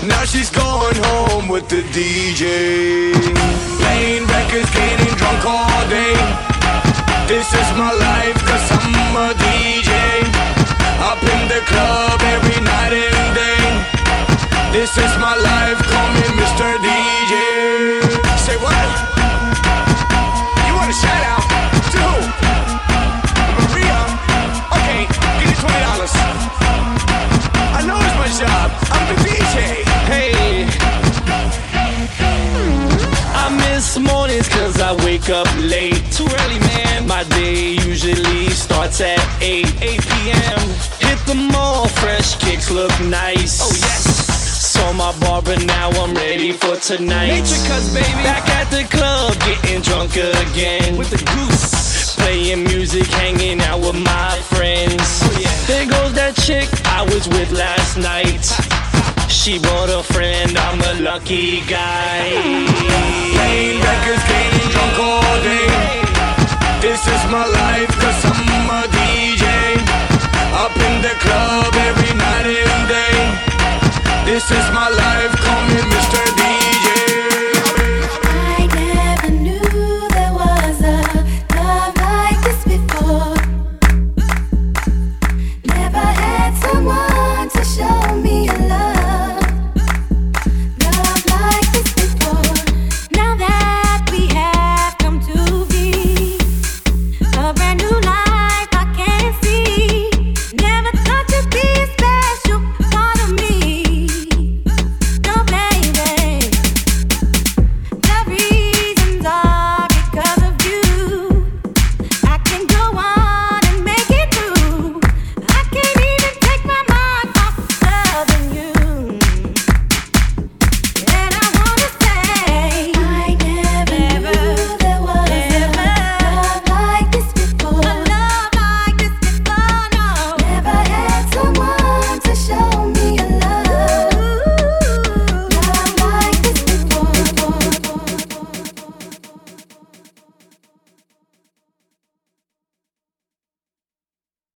Now she's going home with the DJ. Playing records, getting drunk all day. This is my life, cause I'm a DJ. Up in the club every night and day. This is my life, call me Mr. DJ. Say what? You want a shout out? To who? Maria? Okay, give me $20. I know it's my job, I'm the DJ. Hey, I miss mornings cause I wake up late. Too early, man. My day usually starts at 8 p.m. Hit the mall, fresh kicks look nice. Oh yes. Saw my barber, now I'm ready for tonight. Nature cuts, baby. Back at the club, getting drunk again. With the goose. Playing music, hanging out with my friends. Oh yeah. There goes that chick I was with last night. She brought a friend, I'm a lucky guy. Playing records, getting drunk all day. This is my life, cause I'm a DJ. Up in the club every night and day. This is my life.